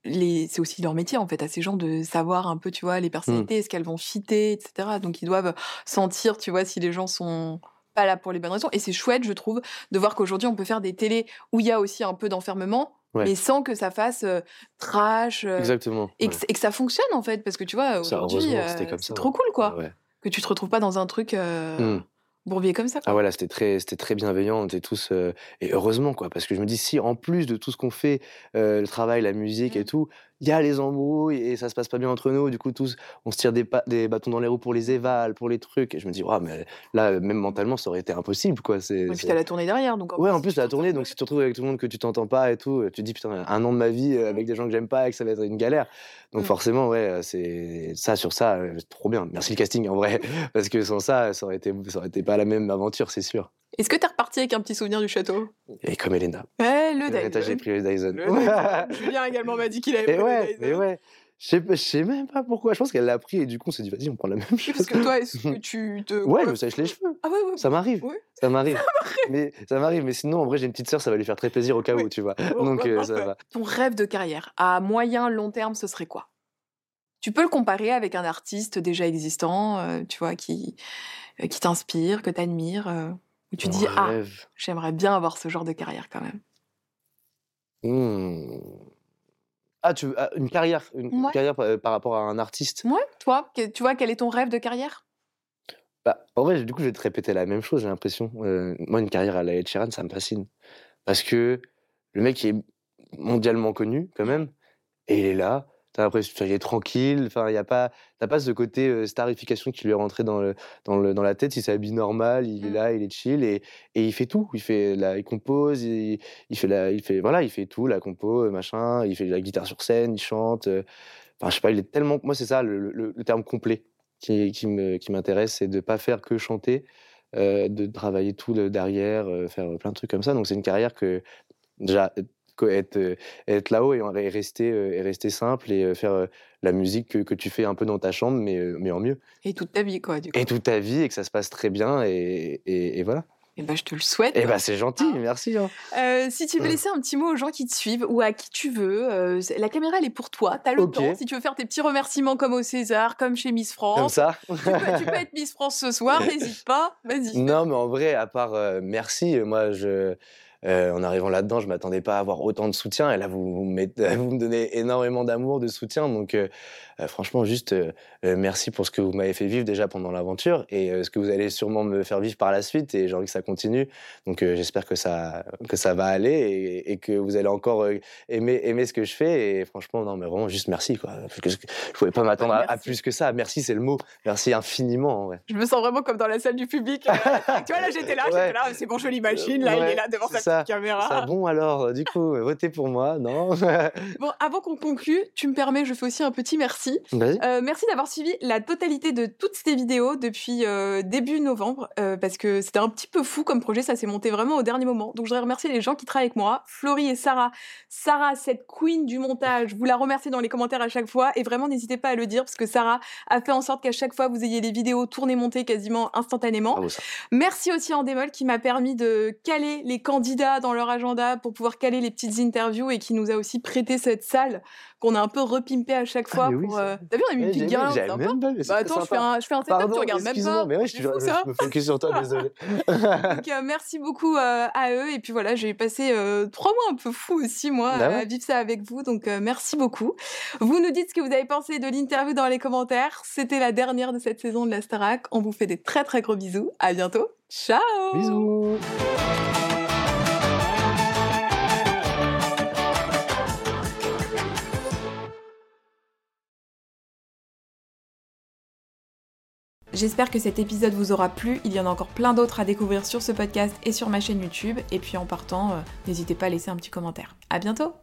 Les, c'est aussi leur métier, en fait, à ces gens de savoir un peu, tu vois, les personnalités, mmh. est-ce qu'elles vont fitter, et cetera. Donc, ils doivent sentir, tu vois, si les gens sont pas là pour les bonnes raisons. Et c'est chouette, je trouve, de voir qu'aujourd'hui, on peut faire des télés où il y a aussi un peu d'enfermement, ouais. mais sans que ça fasse euh, trash. Euh, Exactement. Et, ouais. que, et que ça fonctionne, en fait, parce que, tu vois, aujourd'hui, euh, c'est ça, trop ouais. cool, quoi. Ouais. Que tu te retrouves pas dans un truc... Euh... Mmh. bourbier comme ça, quoi. Ah ouais, là, c'était très, c'était très bienveillant, on était tous... Euh, et heureusement, quoi, parce que je me dis, si, en plus de tout ce qu'on fait, euh, le travail, la musique mmh. et tout, il y a les embrouilles et ça se passe pas bien entre nous, du coup, tous, on se tire des, pa- des bâtons dans les roues pour les évals, pour les trucs, et je me dis, ouais, mais là, même mentalement, ça aurait été impossible, quoi. C'est, et puis c'est... t'as la tournée derrière, donc... En ouais, plus, en plus, la tournée, donc si tu te retrouves avec tout le monde que tu t'entends pas et tout, tu te dis, putain, un an de ma vie avec des gens que j'aime pas et que ça va être une galère. Donc mmh. forcément, ouais, c'est... Ça, sur ça, c'est trop bien. Merci le casting, en vrai, parce que sans ça, ça aurait été, ça aurait été pas la même aventure, c'est sûr. Est-ce que t'es reparti avec un petit souvenir du château ? Et comme Héléna. Ouais, le Dyson. J'ai pris le Dyson. Le Dyson. Julien également m'a dit qu'il avait pris ouais, le Dyson. Mais ouais, je sais, je sais même pas pourquoi. Je pense qu'elle l'a pris et du coup on s'est dit vas-y on prend la même chose. Parce que toi, est-ce que tu te... Ouais, je me sèche les cheveux. Ah ouais, ouais. Ça m'arrive. Ouais. Ça m'arrive. Ça m'arrive. Mais ça m'arrive. Mais sinon en vrai j'ai une petite sœur, ça va lui faire très plaisir au cas oui. où, tu vois. Bon, donc euh, ça va. Ton rêve de carrière à moyen long terme, ce serait quoi ? Tu peux le comparer avec un artiste déjà existant, euh, tu vois, qui euh, qui t'inspire, que t'admires. Euh... Tu dis, ah, j'aimerais bien avoir ce genre de carrière quand même. Mmh. Ah, tu veux, une carrière, une ouais. carrière par, par rapport à un artiste. Ouais, toi, que, tu vois, quel est ton rêve de carrière ? Bah, en vrai, du coup, je vais te répéter la même chose, j'ai l'impression. Euh, moi, une carrière à la Ed Sheeran, ça me fascine. Parce que le mec est mondialement connu, quand même, et il est là. T'as l'impression, il est tranquille. Enfin, il y a pas, t'as pas ce côté euh, starification qui lui est rentré dans le, dans le, dans la tête. Il s'habille normal, il est là, il est chill et, et il fait tout. Il fait la, il compose, il, il fait la, il fait, voilà, il fait tout, la compo, machin. Il fait la guitare sur scène, il chante. Euh, enfin, je sais pas, il est tellement. Moi, c'est ça le, le, le terme complet qui, qui me, qui m'intéresse, c'est de pas faire que chanter, euh, de travailler tout le derrière, euh, faire plein de trucs comme ça. Donc, c'est une carrière que déjà. Être, être là-haut et rester, et rester simple et faire la musique que, que tu fais un peu dans ta chambre, mais, mais en mieux. Et toute ta vie, quoi, du coup. Et toute ta vie, et que ça se passe très bien, et, et, et voilà. Et bah, je te le souhaite. Et quoi. Bah, c'est gentil, ah. Merci. Hein. Euh, si tu veux laisser un petit mot aux gens qui te suivent, ou à qui tu veux, euh, la caméra, elle est pour toi, t'as le okay. temps. Si tu veux faire tes petits remerciements comme au César, comme chez Miss France. Comme ça. Tu peux, tu peux être Miss France ce soir, n'hésite pas, vas-y. Non, mais en vrai, à part euh, merci, moi, je... Euh, en arrivant là-dedans, je ne m'attendais pas à avoir autant de soutien. Et là, vous, vous, mettez, vous me donnez énormément d'amour, de soutien. Donc, euh, franchement, juste euh, merci pour ce que vous m'avez fait vivre déjà pendant l'aventure et euh, ce que vous allez sûrement me faire vivre par la suite. Et j'ai envie que ça continue. Donc, euh, j'espère que ça, que ça va aller et, et que vous allez encore euh, aimer, aimer ce que je fais. Et franchement, non, mais vraiment, juste merci, quoi. Je ne pouvais pas m'attendre à, à plus que ça. Merci, c'est le mot. Merci infiniment, en vrai. Je me sens vraiment comme dans la salle du public. Euh, tu vois, là, j'étais là, ouais. j'étais là. C'est bon, je l'imagine. Là, ouais. il est là devant sa petite caméra. Ça, bon, alors, du coup, votez pour moi, non ? Bon, avant qu'on conclue, tu me permets, je fais aussi un petit merci. Euh, merci d'avoir suivi la totalité de toutes ces vidéos depuis euh, début novembre, euh, parce que c'était un petit peu fou comme projet, ça s'est monté vraiment au dernier moment. Donc, je voudrais remercier les gens qui travaillent avec moi, Florie et Sarah. Sarah, cette queen du montage, vous la remerciez dans les commentaires à chaque fois, et vraiment, n'hésitez pas à le dire, parce que Sarah a fait en sorte qu'à chaque fois, vous ayez les vidéos tournées, montées quasiment instantanément. Ah, bon, merci aussi à Endemol qui m'a permis de caler les candidats dans leur agenda pour pouvoir caler les petites interviews et qui nous a aussi prêté cette salle qu'on a un peu repimpée à chaque fois. Ah oui, pour, euh... T'as vu, on a mis une petite gueule. Bah attends, je fais, un, je fais un setup, pardon, tu regardes même pas. Mais ouais, je, je, fou, je, je me focus sur toi, désolé. Donc, euh, merci beaucoup euh, à eux. Et puis voilà, j'ai passé euh, trois mois un peu fous aussi, moi, ah ouais. à vivre ça avec vous. Donc euh, merci beaucoup. Vous nous dites ce que vous avez pensé de l'interview dans les commentaires. C'était la dernière de cette saison de la Star Ac. On vous fait des très très gros bisous. À bientôt. Ciao. Bisous. J'espère que cet épisode vous aura plu, il y en a encore plein d'autres à découvrir sur ce podcast et sur ma chaîne YouTube, et puis en partant, euh, n'hésitez pas à laisser un petit commentaire. À bientôt!